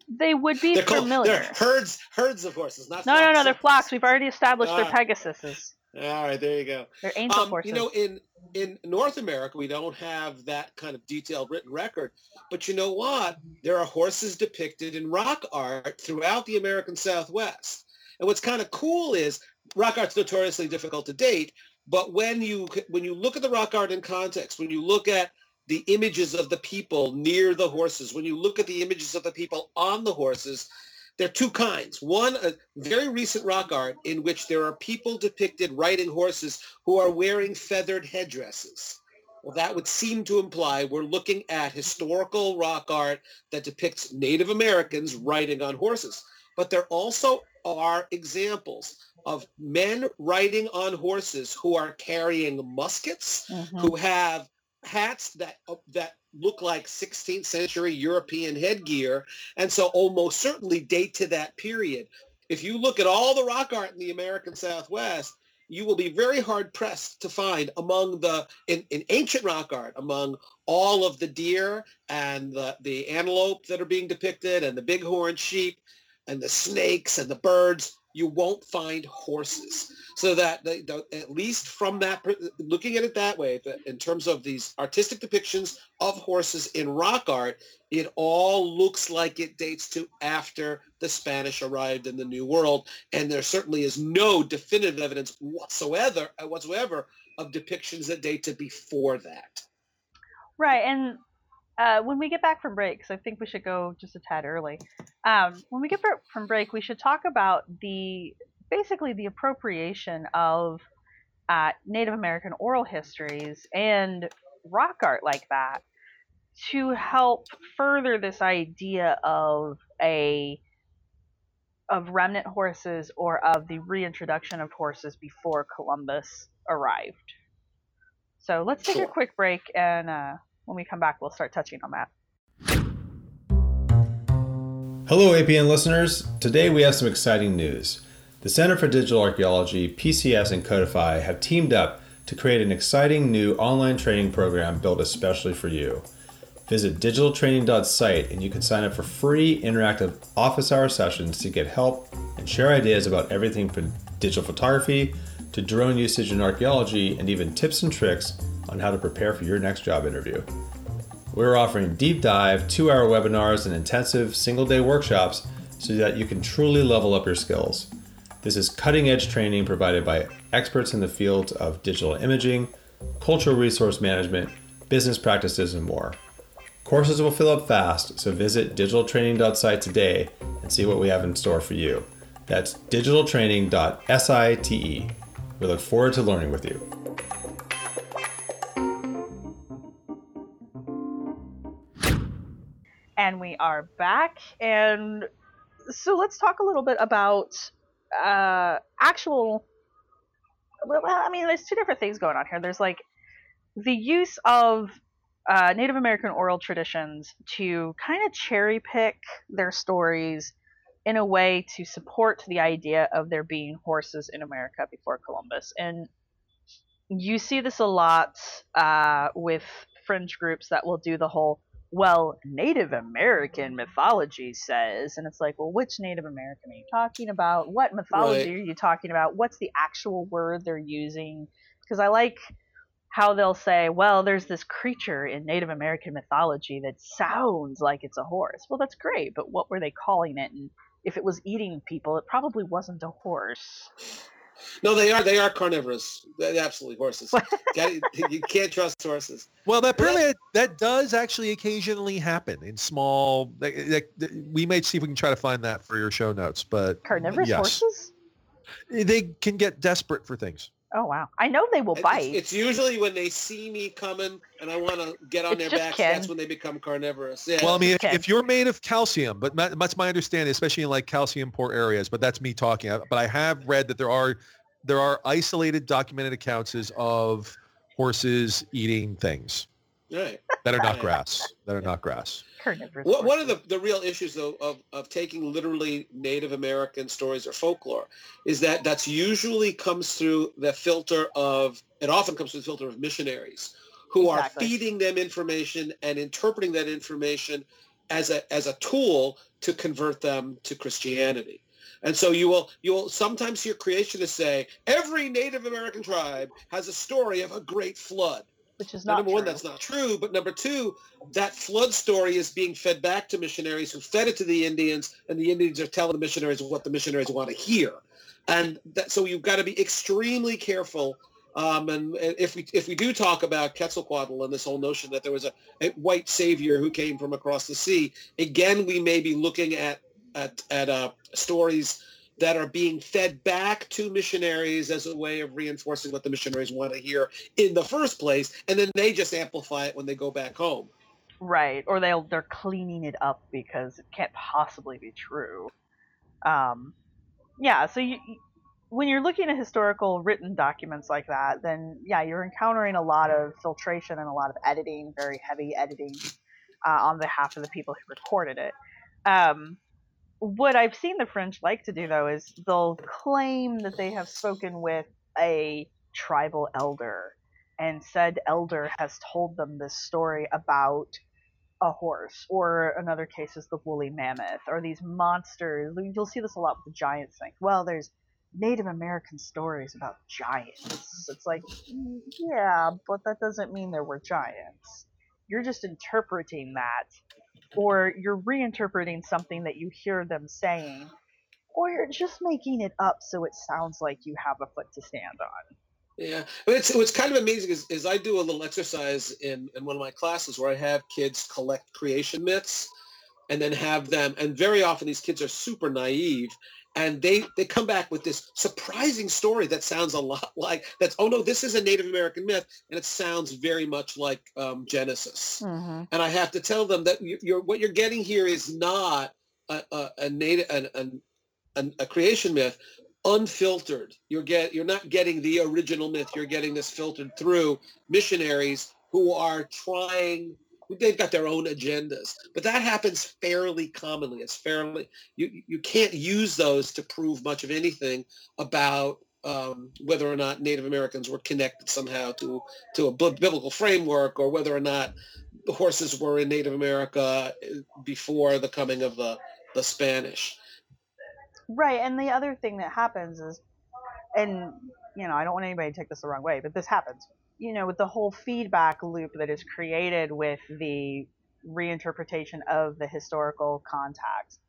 they would be familiar. They're herds of horses, not flocks. No, they're flocks. We've already established they're Pegasuses. All right, there you go. They're ancient horses. You know, in North America, we don't have that kind of detailed written record. But you know what? There are horses depicted in rock art throughout the American Southwest. And what's kind of cool is rock art's notoriously difficult to date. But when you look at the rock art in context, when you look at the images of the people near the horses, when you look at the images of the people on the horses, there are two kinds. One, a very recent rock art in which there are people depicted riding horses who are wearing feathered headdresses. Well, that would seem to imply we're looking at historical rock art that depicts Native Americans riding on horses. But there also are examples of men riding on horses who are carrying muskets, who have hats that look like 16th century European headgear, and so almost certainly date to that period. If you look at all the rock art in the American Southwest, you will be very hard-pressed to find in ancient rock art, among all of the deer and the antelope that are being depicted and the bighorn sheep and the snakes and the birds, you won't find horses. So that, at least from that, looking at it that way, in terms of these artistic depictions of horses in rock art, it all looks like it dates to after the Spanish arrived in the New World. And there certainly is no definitive evidence whatsoever of depictions that date to before that. Right. And when we get back from break, because I think we should go just a tad early. When we get back from break, we should talk about the appropriation of Native American oral histories and rock art like that to help further this idea of remnant horses, or of the reintroduction of horses before Columbus arrived. So let's take a quick break, and when we come back, we'll start touching on that. Hello APN listeners, today we have some exciting news. The Center for Digital Archaeology, PCS, and Codify have teamed up to create an exciting new online training program built especially for you. Visit digitaltraining.site and you can sign up for free interactive office hour sessions to get help and share ideas about everything from digital photography to drone usage in archaeology and even tips and tricks on how to prepare for your next job interview. We're offering deep dive, 2-hour webinars and intensive single-day workshops so that you can truly level up your skills. This is cutting-edge training provided by experts in the fields of digital imaging, cultural resource management, business practices, and more. Courses will fill up fast, so visit digitaltraining.site today and see what we have in store for you. That's digitaltraining.site. We look forward to learning with you. And we are back. And so let's talk a little bit about there's two different things going on here. There's like the use of Native American oral traditions to kind of cherry pick their stories in a way to support the idea of there being horses in America before Columbus. And you see this a lot with fringe groups that will do the whole, well, Native American mythology says, and it's like, well, which Native American are you talking about? What mythology are you talking about? What's the actual word they're using? Because I like how they'll say, well, there's this creature in Native American mythology that sounds like it's a horse. Well, that's great, but what were they calling it? And if it was eating people, it probably wasn't a horse. No, they are carnivorous. They're absolutely horses. You can't trust horses. Well, that does actually occasionally happen in small. We may see if we can try to find that for your show notes. But carnivorous horses? They can get desperate for things. Oh, wow. I know they will bite. It's usually when they see me coming and I want to get on their backs, that's when they become carnivorous. Yeah. Well, I mean, if you're made of calcium, but that's my understanding, especially in like calcium poor areas, but that's me talking. But I have read that there are isolated documented accounts of horses eating things. Right. That are not grass. Carnivorous. One of the real issues, though, of taking literally Native American stories or folklore is that it often comes through the filter of missionaries who are feeding them information and interpreting that information as a tool to convert them to Christianity. And so you will sometimes hear creationists say, every Native American tribe has a story of a great flood. Which is not true. Number one, that's not true. But number two, that flood story is being fed back to missionaries who fed it to the Indians, and the Indians are telling the missionaries what the missionaries want to hear. And so you've got to be extremely careful. And if we do talk about Quetzalcoatl and this whole notion that there was a white savior who came from across the sea, again, we may be looking at stories that are being fed back to missionaries as a way of reinforcing what the missionaries want to hear in the first place, and then they just amplify it when they go back home. Right, or they're cleaning it up because it can't possibly be true. So when you're looking at historical written documents like that, then, you're encountering a lot of filtration and a lot of editing, very heavy editing on behalf of the people who recorded it. What I've seen the French like to do, though, is they'll claim that they have spoken with a tribal elder, and said elder has told them this story about a horse, or in other cases, the woolly mammoth, or these monsters. You'll see this a lot with the giant thing. Well, there's Native American stories about giants. It's like, yeah, but that doesn't mean there were giants. You're just interpreting that. Or you're reinterpreting something that you hear them saying, or you're just making it up so it sounds like you have a foot to stand on. Yeah, I mean, what's kind of amazing is I do a little exercise in one of my classes where I have kids collect creation myths and then have them, and very often these kids are super naive, and they come back with this surprising story that sounds a lot like, this is a Native American myth, and it sounds very much like Genesis. Mm-hmm. And I have to tell them that what you're getting here is not a creation myth unfiltered. You're not getting the original myth. You're getting this filtered through missionaries who are trying They've got their own agendas, but that happens fairly commonly. It's fairly, you can't use those to prove much of anything about whether or not Native Americans were connected somehow to a biblical framework, or whether or not the horses were in Native America before the coming of the Spanish. Right, and the other thing that happens is, and you know, I don't want anybody to take this the wrong way, but this happens. You know, with the whole feedback loop that is created with the reinterpretation of the historical context.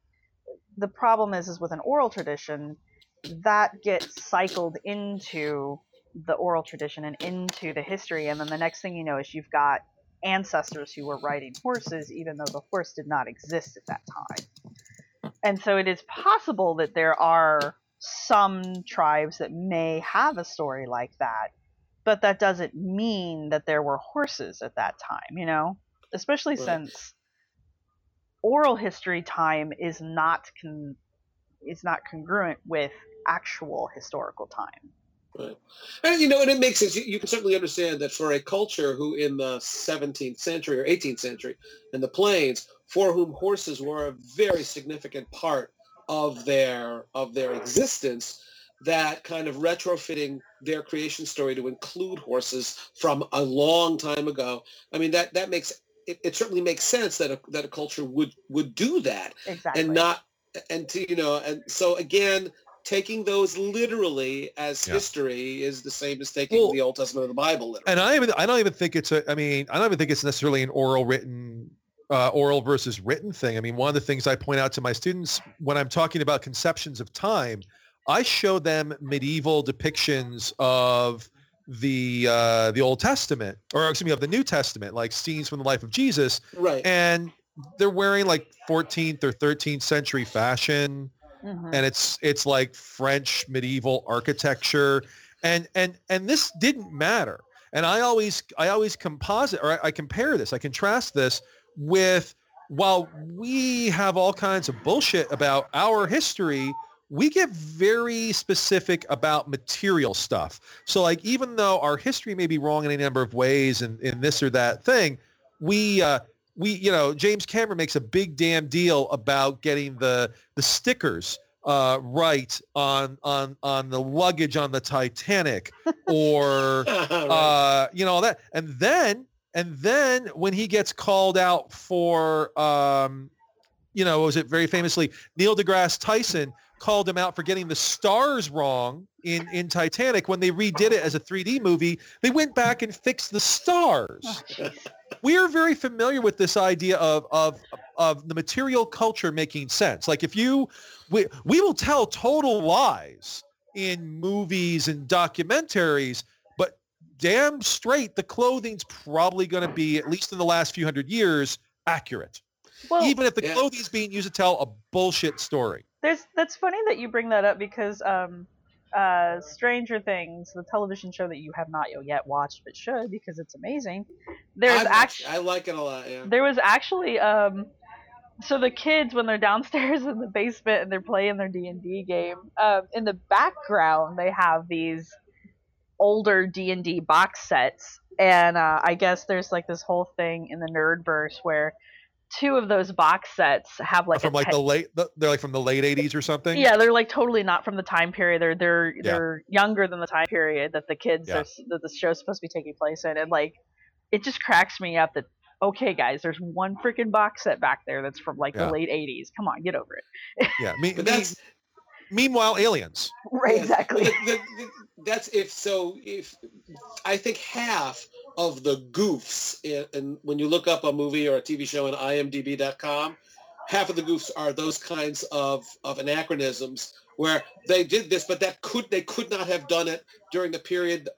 The problem is with an oral tradition, that gets cycled into the oral tradition and into the history. And then the next thing you know is you've got ancestors who were riding horses, even though the horse did not exist at that time. And so it is possible that there are some tribes that may have a story like that, but that doesn't mean that there were horses at that time, you know, especially right. Since oral history time is not not congruent with actual historical time. Right. And, you know, and it makes sense. You can certainly understand that for a culture who in the 17th century or 18th century in the plains, for whom horses were a very significant part of their existence, that kind of retrofitting their creation story to include horses from a long time ago. I mean, that makes it certainly makes sense that a culture would do that. Exactly. And so again, taking those literally as history is the same as taking the Old Testament of the Bible literally. And I don't even think it's necessarily an oral versus written thing. I mean, one of the things I point out to my students when I'm talking about conceptions of time, I show them medieval depictions of the Old Testament, or excuse me, of the New Testament, like scenes from the life of Jesus. Right. And they're wearing like 14th or 13th century fashion. Mm-hmm. And it's like French medieval architecture. And this didn't matter. And I always composite, or I compare this, I contrast this with, while we have all kinds of bullshit about our history, we get very specific about material stuff. So like, even though our history may be wrong in a number of ways and in this or that thing, we you know, James Cameron makes a big damn deal about getting the stickers right on the luggage on the Titanic, or right. You know, all that. And then when he gets called out for you know, was it very famously Neil deGrasse Tyson called him out for getting the stars wrong in Titanic. When they redid it as a 3D movie, they went back and fixed the stars. We are very familiar with this idea of the material culture making sense. Like, if we will tell total lies in movies and documentaries, but damn straight, the clothing's probably going to be, at least in the last few hundred years, accurate. Well, even if the clothing's being used to tell a bullshit story. That's funny that you bring that up, because Stranger Things, the television show that you have not yet watched but should, because it's amazing. I like it a lot. Yeah. There was actually so the kids, when they're downstairs in the basement and they're playing their D&D game, in the background they have these older D&D box sets, and I guess there's like this whole thing in the Nerdverse where two of those box sets have like they're like from the late 80s or something. Yeah, they're like totally not from the time period. They're younger than the time period that the kids that the show's supposed to be taking place in. And like, it just cracks me up that, okay guys, there's one freaking box set back there that's from like the late 80s. Come on, get over it. Yeah, but that's meanwhile aliens. Right, exactly. That's if I think half of the goofs, and when you look up a movie or a TV show on imdb.com, half of the goofs are those kinds of anachronisms where they did this, but they could not have done it during the period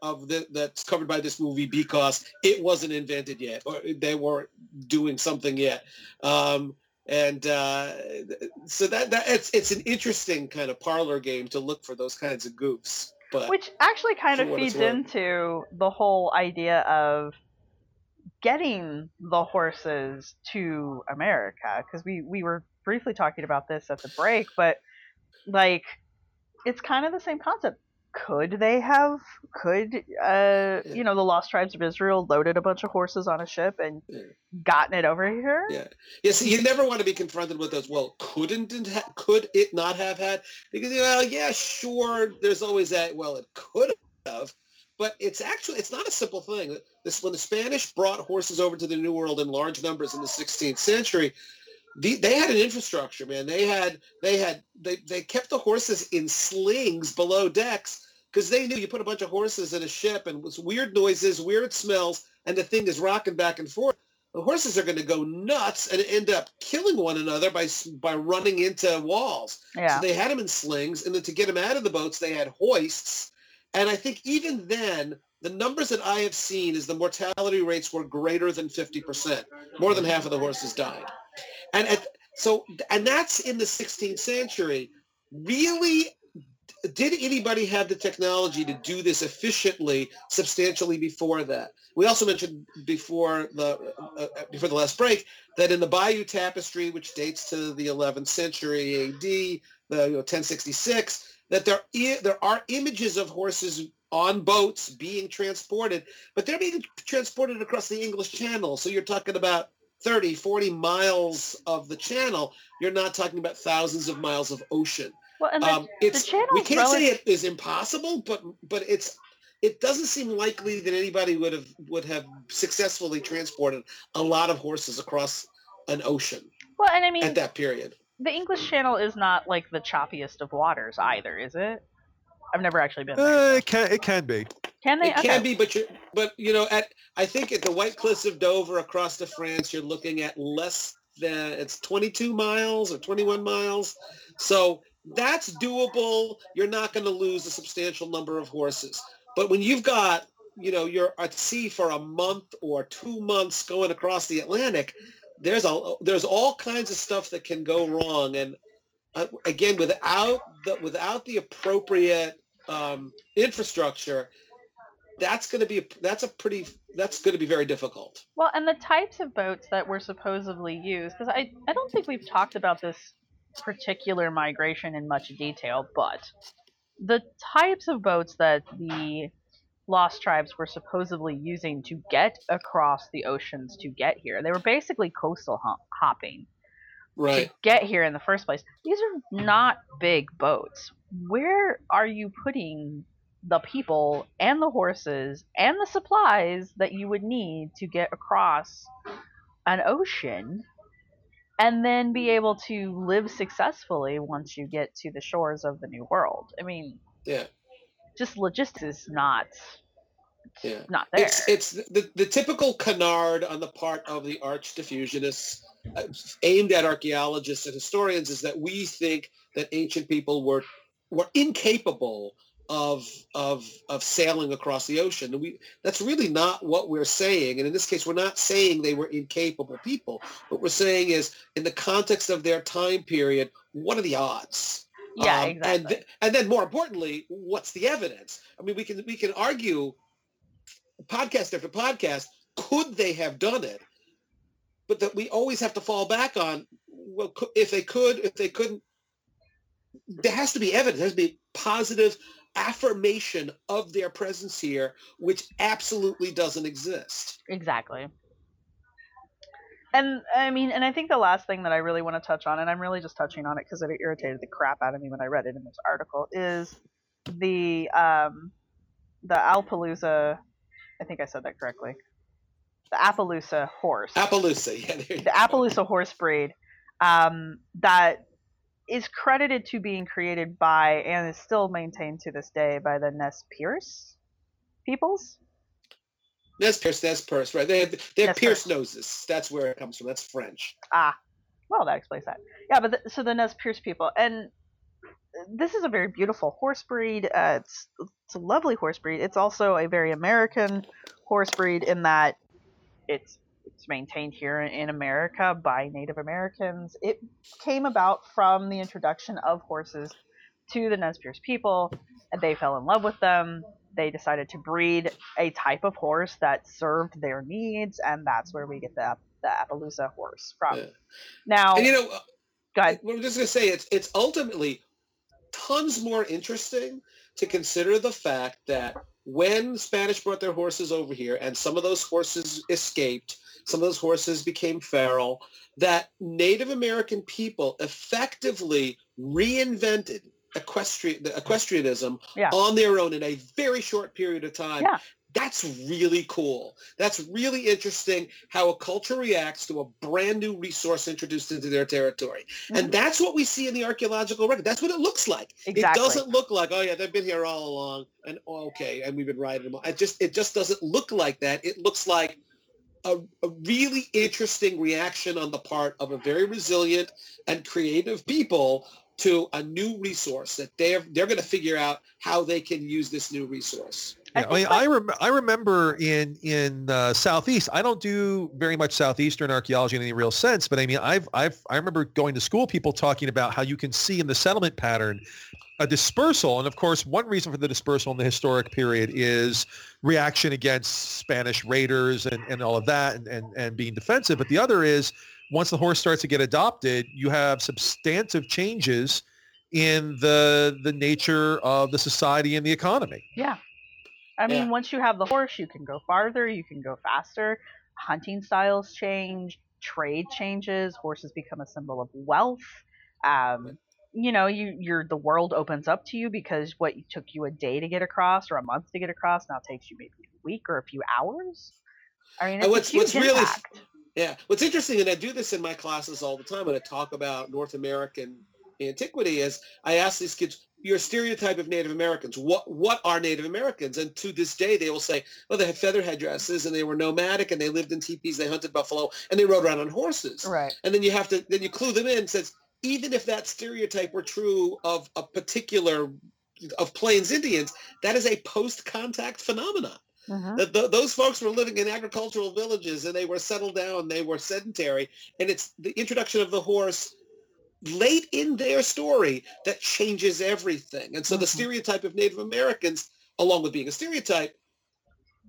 that's covered by this movie because it wasn't invented yet, or they weren't doing something yet. So that it's an interesting kind of parlor game to look for those kinds of goofs. But which actually kind of feeds into the whole idea of getting the horses to America, because we were briefly talking about this at the break, but like, it's kind of the same concept. Could the lost tribes of Israel loaded a bunch of horses on a ship and gotten it over here? Yeah. Yes. You never want to be confronted with those. Well, could it not have had? Because, sure. There's always that. Well, it could have, but it's not a simple thing. When the Spanish brought horses over to the New World in large numbers in the 16th century, they had an infrastructure, man. They kept the horses in slings below decks because they knew you put a bunch of horses in a ship and it was weird noises, weird smells, and the thing is rocking back and forth. The horses are going to go nuts and end up killing one another by running into walls. Yeah. So they had them in slings, and then to get them out of the boats, they had hoists. And I think even then, the numbers that I have seen is the mortality rates were greater than 50%. More than half of the horses died. And that's in the 16th century. Really, did anybody have the technology to do this efficiently, substantially before that? We also mentioned before the last break that in the Bayeux Tapestry, which dates to the 11th century AD, 1066, that there are images of horses on boats being transported, but they're being transported across the English Channel. So you're talking about 30, 40 miles of the channel. You're not talking about thousands of miles of ocean. Well, and the channel, we can't say it is impossible, but it doesn't seem likely that anybody would have successfully transported a lot of horses across an ocean. Well, and I mean, at that period, the English Channel is not like the choppiest of waters either, is it? I've never actually been there. It can be. Can they? It can be, I think at the White Cliffs of Dover across to France, you're looking at less than, it's 22 miles or 21 miles. So that's doable. You're not going to lose a substantial number of horses. But when you've got, you're at sea for a month or 2 months going across the Atlantic, there's all kinds of stuff that can go wrong. And again, without the appropriate infrastructure, that's going to be very difficult. Well, and the types of boats that were supposedly used, because I don't think we've talked about this particular migration in much detail, but the types of boats that the lost tribes were supposedly using to get across the oceans to get here, they were basically coastal hopping. Right. To get here in the first place. These are not big boats. Where are you putting the people and the horses and the supplies that you would need to get across an ocean and then be able to live successfully once you get to the shores of the New World? I mean, yeah, just logistics is not... Yeah. Not there. It's the typical canard on the part of the arch diffusionists aimed at archaeologists and historians is that we think that ancient people were incapable of sailing across the ocean. And that's really not what we're saying. And in this case, we're not saying they were incapable people. What we're saying is, in the context of their time period, what are the odds? Yeah, exactly. And then more importantly, what's the evidence? I mean, we can argue podcast after podcast, could they have done it? But that we always have to fall back on, well, if they could, if they couldn't, there has to be evidence. There has to be positive affirmation of their presence here, which absolutely doesn't exist. Exactly. And I mean, and I think the last thing that I really want to touch on, and I'm really just touching on it because it irritated the crap out of me when I read it in this article, is the Appaloosa. I think I said that correctly. The Appaloosa horse. Appaloosa, yeah. The Appaloosa horse breed that is credited to being created by, and is still maintained to this day by, the Nez Perce peoples. Nez Perce, right? They have pierced noses. That's where it comes from. That's French. Ah, well, that explains that. Yeah, but so the Nez Perce people, and this is a very beautiful horse breed. It's a lovely horse breed. It's also a very American horse breed in that it's maintained here in America by Native Americans. It came about from the introduction of horses to the Nez Perce people, and they fell in love with them. They decided to breed a type of horse that served their needs, and that's where we get the Appaloosa horse from. Yeah. Now, and go ahead. What I'm just going to say, it's ultimately tons more interesting to consider the fact that when Spanish brought their horses over here, and some of those horses escaped, some of those horses became feral, that Native American people effectively reinvented equestrianism on their own in a very short period of time. Yeah. That's really cool. That's really interesting how a culture reacts to a brand new resource introduced into their territory. Mm-hmm. And that's what we see in the archaeological record. That's what it looks like. Exactly. It doesn't look like, oh yeah, they've been here all along and okay, and we've been riding them all. It just doesn't look like that. It looks like a really interesting reaction on the part of a very resilient and creative people to a new resource that they're going to figure out how they can use this new resource. Yeah, I mean, I remember in Southeast. I don't do very much Southeastern archaeology in any real sense, but I mean, I remember going to school, people talking about how you can see in the settlement pattern a dispersal, and of course, one reason for the dispersal in the historic period is reaction against Spanish raiders and all of that, and being defensive. But the other is, once the horse starts to get adopted, you have substantive changes in the nature of the society and the economy. Yeah. I mean, once you have the horse, you can go farther, you can go faster, hunting styles change, trade changes, horses become a symbol of wealth. You know, the world opens up to you, because what took you a day to get across or a month to get across now takes you maybe a week or a few hours. I mean, it's a huge impact. What's interesting, and I do this in my classes all the time when I talk about North American antiquity, is I ask these kids, your stereotype of Native Americans, what are Native Americans? And to this day, they will say, well, they had feather headdresses and they were nomadic and they lived in teepees, they hunted buffalo, and they rode around on horses. Right. And then you clue them in and says, even if that stereotype were true of a particular, of Plains Indians, that is a post-contact phenomenon. Uh-huh. Those folks were living in agricultural villages and they were settled down, they were sedentary, and it's the introduction of the horse late in their story that changes everything. And so the stereotype of Native Americans, along with being a stereotype,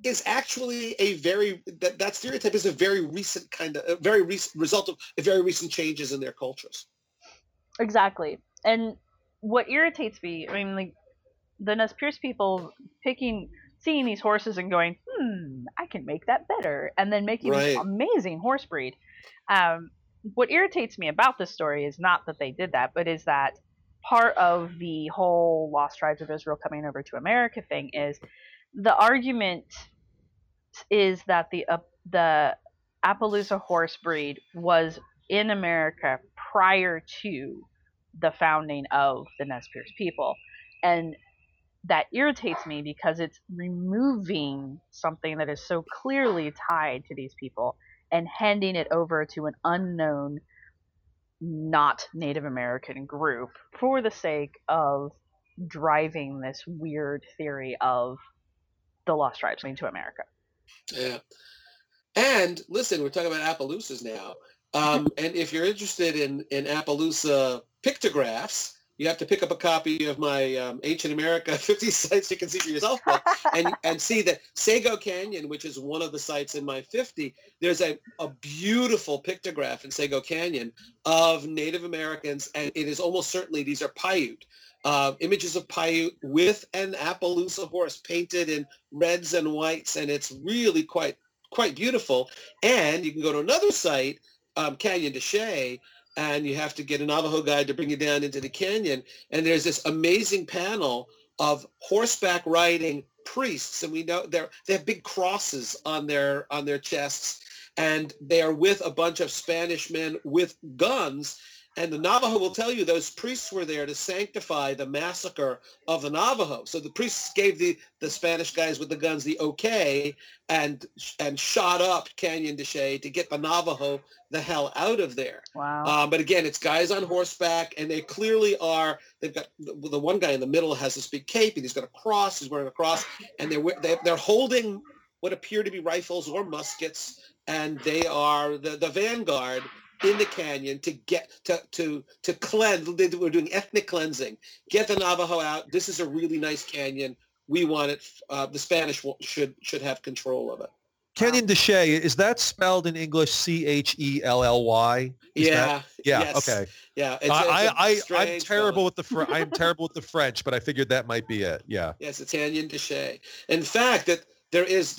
is actually that stereotype is a very recent result of very recent changes in their cultures. Exactly. And what irritates me, I mean, like the Nez Perce people seeing these horses and going, I can make that better, and then making this amazing horse breed. What irritates me about this story is not that they did that, but is that part of the whole Lost Tribes of Israel coming over to America thing is the argument is that the Appaloosa horse breed was in America prior to the founding of the Nez Perce people. And that irritates me because it's removing something that is so clearly tied to these people and handing it over to an unknown, not Native American group for the sake of driving this weird theory of the Lost Tribes coming to America. Yeah. And listen, we're talking about Appaloosas now. And if you're interested in Appaloosa pictographs, you have to pick up a copy of my Ancient America 50 Sites You Can See For Yourself book and see that Sego Canyon, which is one of the sites in my 50, there's a beautiful pictograph in Sego Canyon of Native Americans, and it is almost certainly these are Paiute, images of Paiute with an Appaloosa horse painted in reds and whites, and it's really quite beautiful. And you can go to another site, Canyon de Chelly, and you have to get a Navajo guide to bring you down into the canyon. And there's this amazing panel of horseback riding priests, and we know they have big crosses on their chests, and they are with a bunch of Spanish men with guns. And the Navajo will tell you those priests were there to sanctify the massacre of the Navajo. So the priests gave the Spanish guys with the guns the okay and shot up Canyon de Chelly to get the Navajo the hell out of there. Wow. But again, it's guys on horseback, and they clearly are. They've got the one guy in the middle has this big cape, and he's got a cross. He's wearing a cross, and they're holding what appear to be rifles or muskets, and they are the vanguard in the canyon to get to cleanse. We're doing ethnic cleansing. Get the Navajo out. This is a really nice canyon. We want it. The Spanish should have control of it. Canyon de Chelly, is that spelled in English Chelly? Okay. Yeah. I'm terrible with the French, but I figured that might be it. Yeah. Yes, it's Canyon de Chelly. In fact, that there's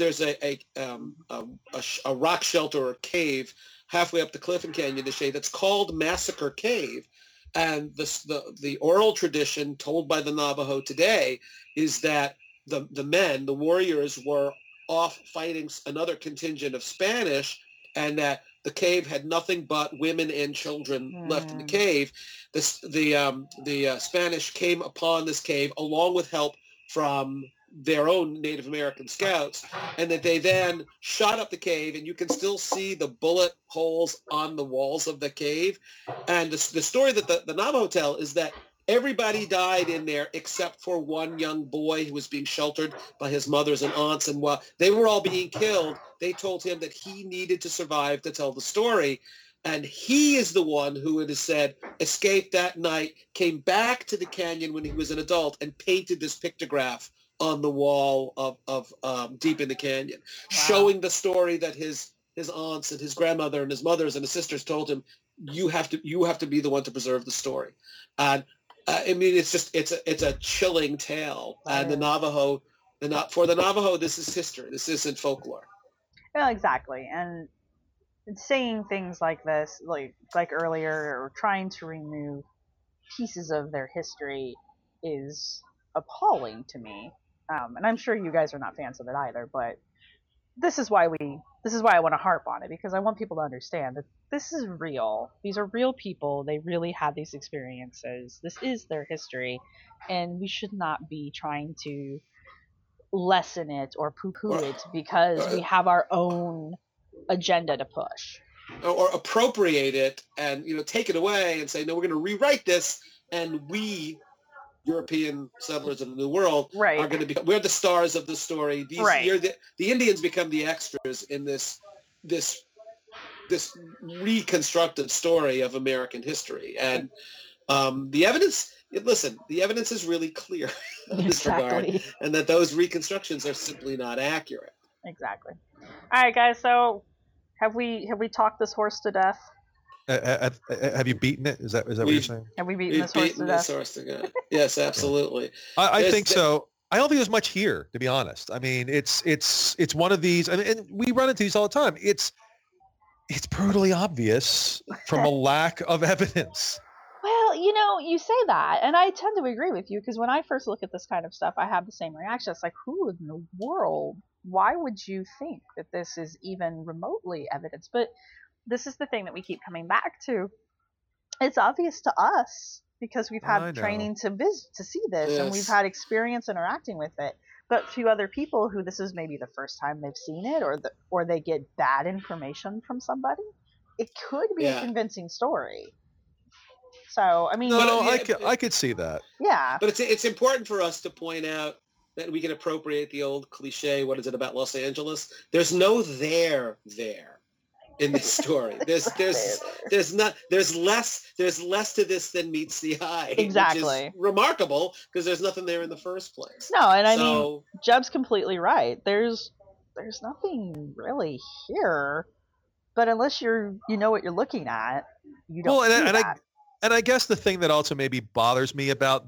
a rock shelter or cave halfway up the cliff in Canyon de Chelly that's called Massacre Cave. And the oral tradition told by the Navajo today is that the warriors were off fighting another contingent of Spanish, and that the cave had nothing but women and children left in the cave. The Spanish came upon this cave along with help from their own Native American scouts, and that they then shot up the cave, and you can still see the bullet holes on the walls of the cave. And the story that the Navajo tell is that everybody died in there except for one young boy who was being sheltered by his mothers and aunts. And while they were all being killed, they told him that he needed to survive to tell the story. And he is the one who, it is said, escaped that night, came back to the canyon when he was an adult, and painted this pictograph on the wall of deep in the canyon, showing the story that his aunts and his grandmother and his mothers and his sisters told him, you have to be the one to preserve the story. And I mean, it's a chilling tale, and the Navajo, this is history. This isn't folklore. Well, exactly, and saying things like this, like earlier, or trying to remove pieces of their history is appalling to me. And I'm sure you guys are not fans of it either, but this is why I want to harp on it, because I want people to understand that this is real. These are real people. They really had these experiences. This is their history, and we should not be trying to lessen it or poo-poo it because we have our own agenda to push. Or appropriate it and, take it away and say, no, we're going to rewrite this, and we, European settlers of the New World, are going to be, we're the stars of the story. These, the Indians become the extras in this reconstructed story of American history. And the evidence is really clear in this regard, and that those reconstructions are simply not accurate. Exactly. All right, guys. So have we talked this horse to death? Have you beaten it? Is that what you're saying? Have we beaten this horse to death? Yes, absolutely. I think so. I don't think there's much here, to be honest. I mean, it's one of these, and we run into these all the time. It's brutally obvious from a lack of evidence. Well, you say that, and I tend to agree with you, because when I first look at this kind of stuff, I have the same reaction. It's like, who in the world? Why would you think that this is even remotely evidence? But this is the thing that we keep coming back to. It's obvious to us because we've had training to see this, and we've had experience interacting with it. But few other people who this is maybe the first time they've seen it, or they get bad information from somebody, it could be a convincing story. So, I mean, I could see that. Yeah, but it's important for us to point out that we can appropriate the old cliche. What is it about Los Angeles? There's no there. In this story, there's less to this than meets the eye. Exactly, which is remarkable because there's nothing there in the first place. No, and I mean, Jeb's completely right. There's nothing really here, but unless you know what you're looking at, you don't. I guess the thing that also maybe bothers me about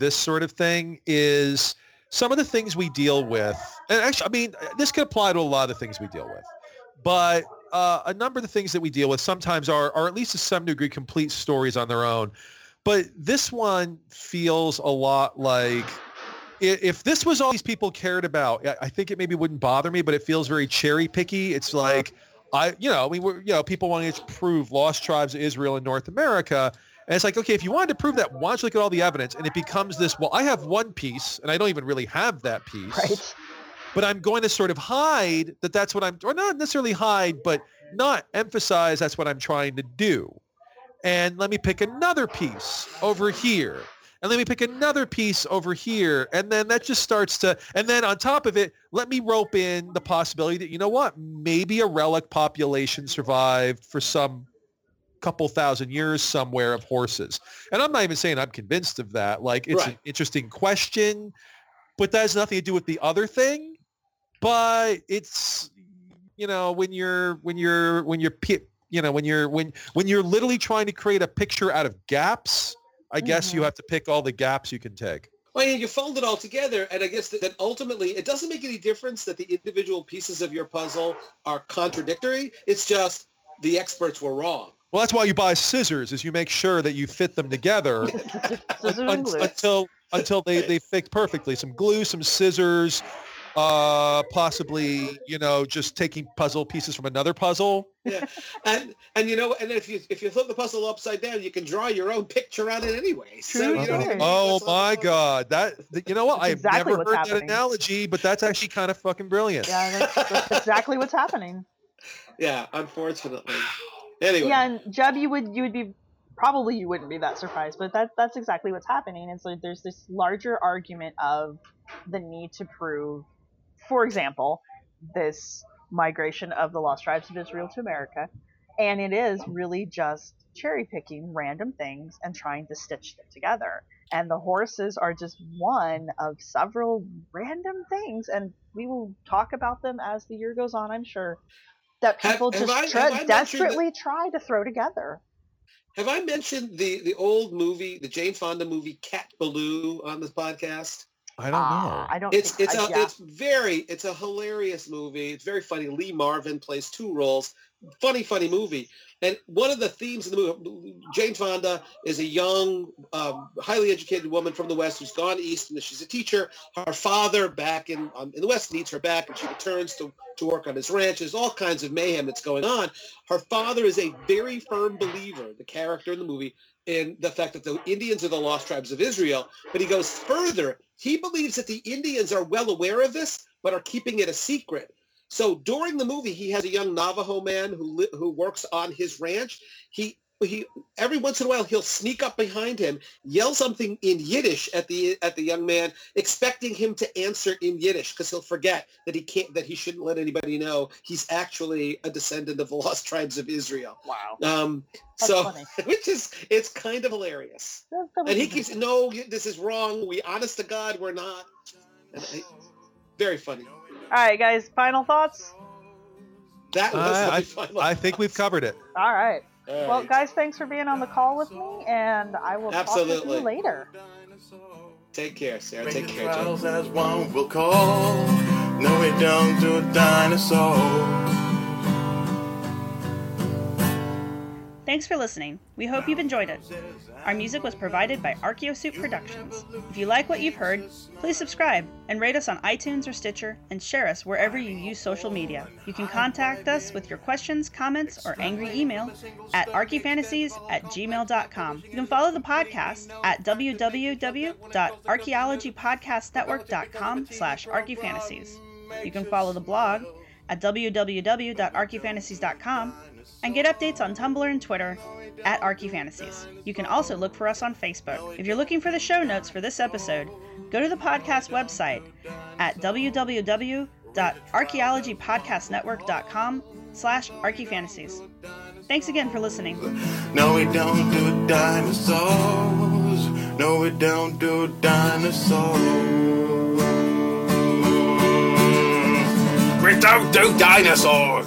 this sort of thing is some of the things we deal with, and actually, I mean, this could apply to a lot of things we deal with, but a number of the things that we deal with sometimes are at least to some degree complete stories on their own. But this one feels a lot like if this was all these people cared about, I think it maybe wouldn't bother me, but it feels very cherry picky. It's like, people wanting to prove lost tribes of Israel in North America. And it's like, okay, if you wanted to prove that, why don't you look at all the evidence? And it becomes this, well, I have one piece and I don't even really have that piece. Right. But I'm going to sort of hide that's what I'm, or not necessarily hide, but not emphasize that's what I'm trying to do. And let me pick another piece over here. And let me pick another piece over here. And then that just starts to, and then on top of it, let me rope in the possibility that, maybe a relic population survived for some couple thousand years somewhere of horses. And I'm not even saying I'm convinced of that. Like, it's an interesting question, but that has nothing to do with the other thing. But it's you know, when you're literally trying to create a picture out of gaps, I guess you have to pick all the gaps you can take. Well, yeah, you fold it all together, and I guess that ultimately it doesn't make any difference that the individual pieces of your puzzle are contradictory. It's just the experts were wrong. Well, that's why you buy scissors, is you make sure that you fit them together until they fit perfectly. Some glue, some scissors, possibly, you know, just taking puzzle pieces from another puzzle. Yeah, and you know, and if you flip the puzzle upside down, you can draw your own picture on it anyway. So you don't even oh my God, that you know what? I've exactly never heard that analogy, but that's actually kind of fucking brilliant. Yeah, that's exactly what's happening. Yeah, unfortunately. Anyway. Yeah, and Jeb, you would be probably, you wouldn't be that surprised, but that's exactly what's happening. And so there's this larger argument of the need to prove, for example, this migration of the lost tribes of Israel to America, and it is really just cherry picking random things and trying to stitch them together. And the horses are just one of several random things, and we will talk about them as the year goes on, I'm sure. That people desperately try to throw together. Have I mentioned the old movie, the Jane Fonda movie, Cat Ballou, on this podcast? I don't know. I don't. It's a hilarious movie. It's very funny. Lee Marvin plays two roles. Funny movie. And one of the themes of the movie, Jane Fonda is a young, highly educated woman from the West who's gone east, and she's a teacher. Her father back in the West needs her back, and she returns to work on his ranch. There's all kinds of mayhem that's going on. Her father is a very firm believer, the character in the movie, in the fact that the Indians are the lost tribes of Israel. But he goes further. He believes that the Indians are well aware of this, but are keeping it a secret. So during the movie, he has a young Navajo man who works on his ranch. He every once in a while he'll sneak up behind him, yell something in Yiddish at the young man, expecting him to answer in Yiddish because he'll forget that he shouldn't let anybody know he's actually a descendant of the lost tribes of Israel. Wow. That's funny. It's kind of hilarious. And he keeps no, this is wrong. We honest to God, we're not. Very funny. All right, guys, final thoughts? That was my final thoughts. Think we've covered it. All right. Well, guys, thanks for being on the call with me, and I will talk to you later. Take care, Sarah. Take care, Jim. As one will call. No, we don't do a dinosaur. Thanks for listening. We hope you've enjoyed it. Our music was provided by Archaeosuit Productions. If you like what you've heard, please subscribe and rate us on iTunes or Stitcher, and share us wherever you use social media. You can contact us with your questions, comments, or angry email at archifantasies@gmail.com. You can follow the podcast at www.archaeologypodcastnetwork.com/archifantasies. You can follow the blog at www.archifantasies.com. and get updates on Tumblr and Twitter at ArchiFantasies. You can also look for us on Facebook. If you're looking for the show notes for this episode, go to the podcast website at www.archaeologypodcastnetwork.com/ArchiFantasies. Thanks again for listening. No, we don't do dinosaurs. No, we don't do dinosaurs. We don't do dinosaurs.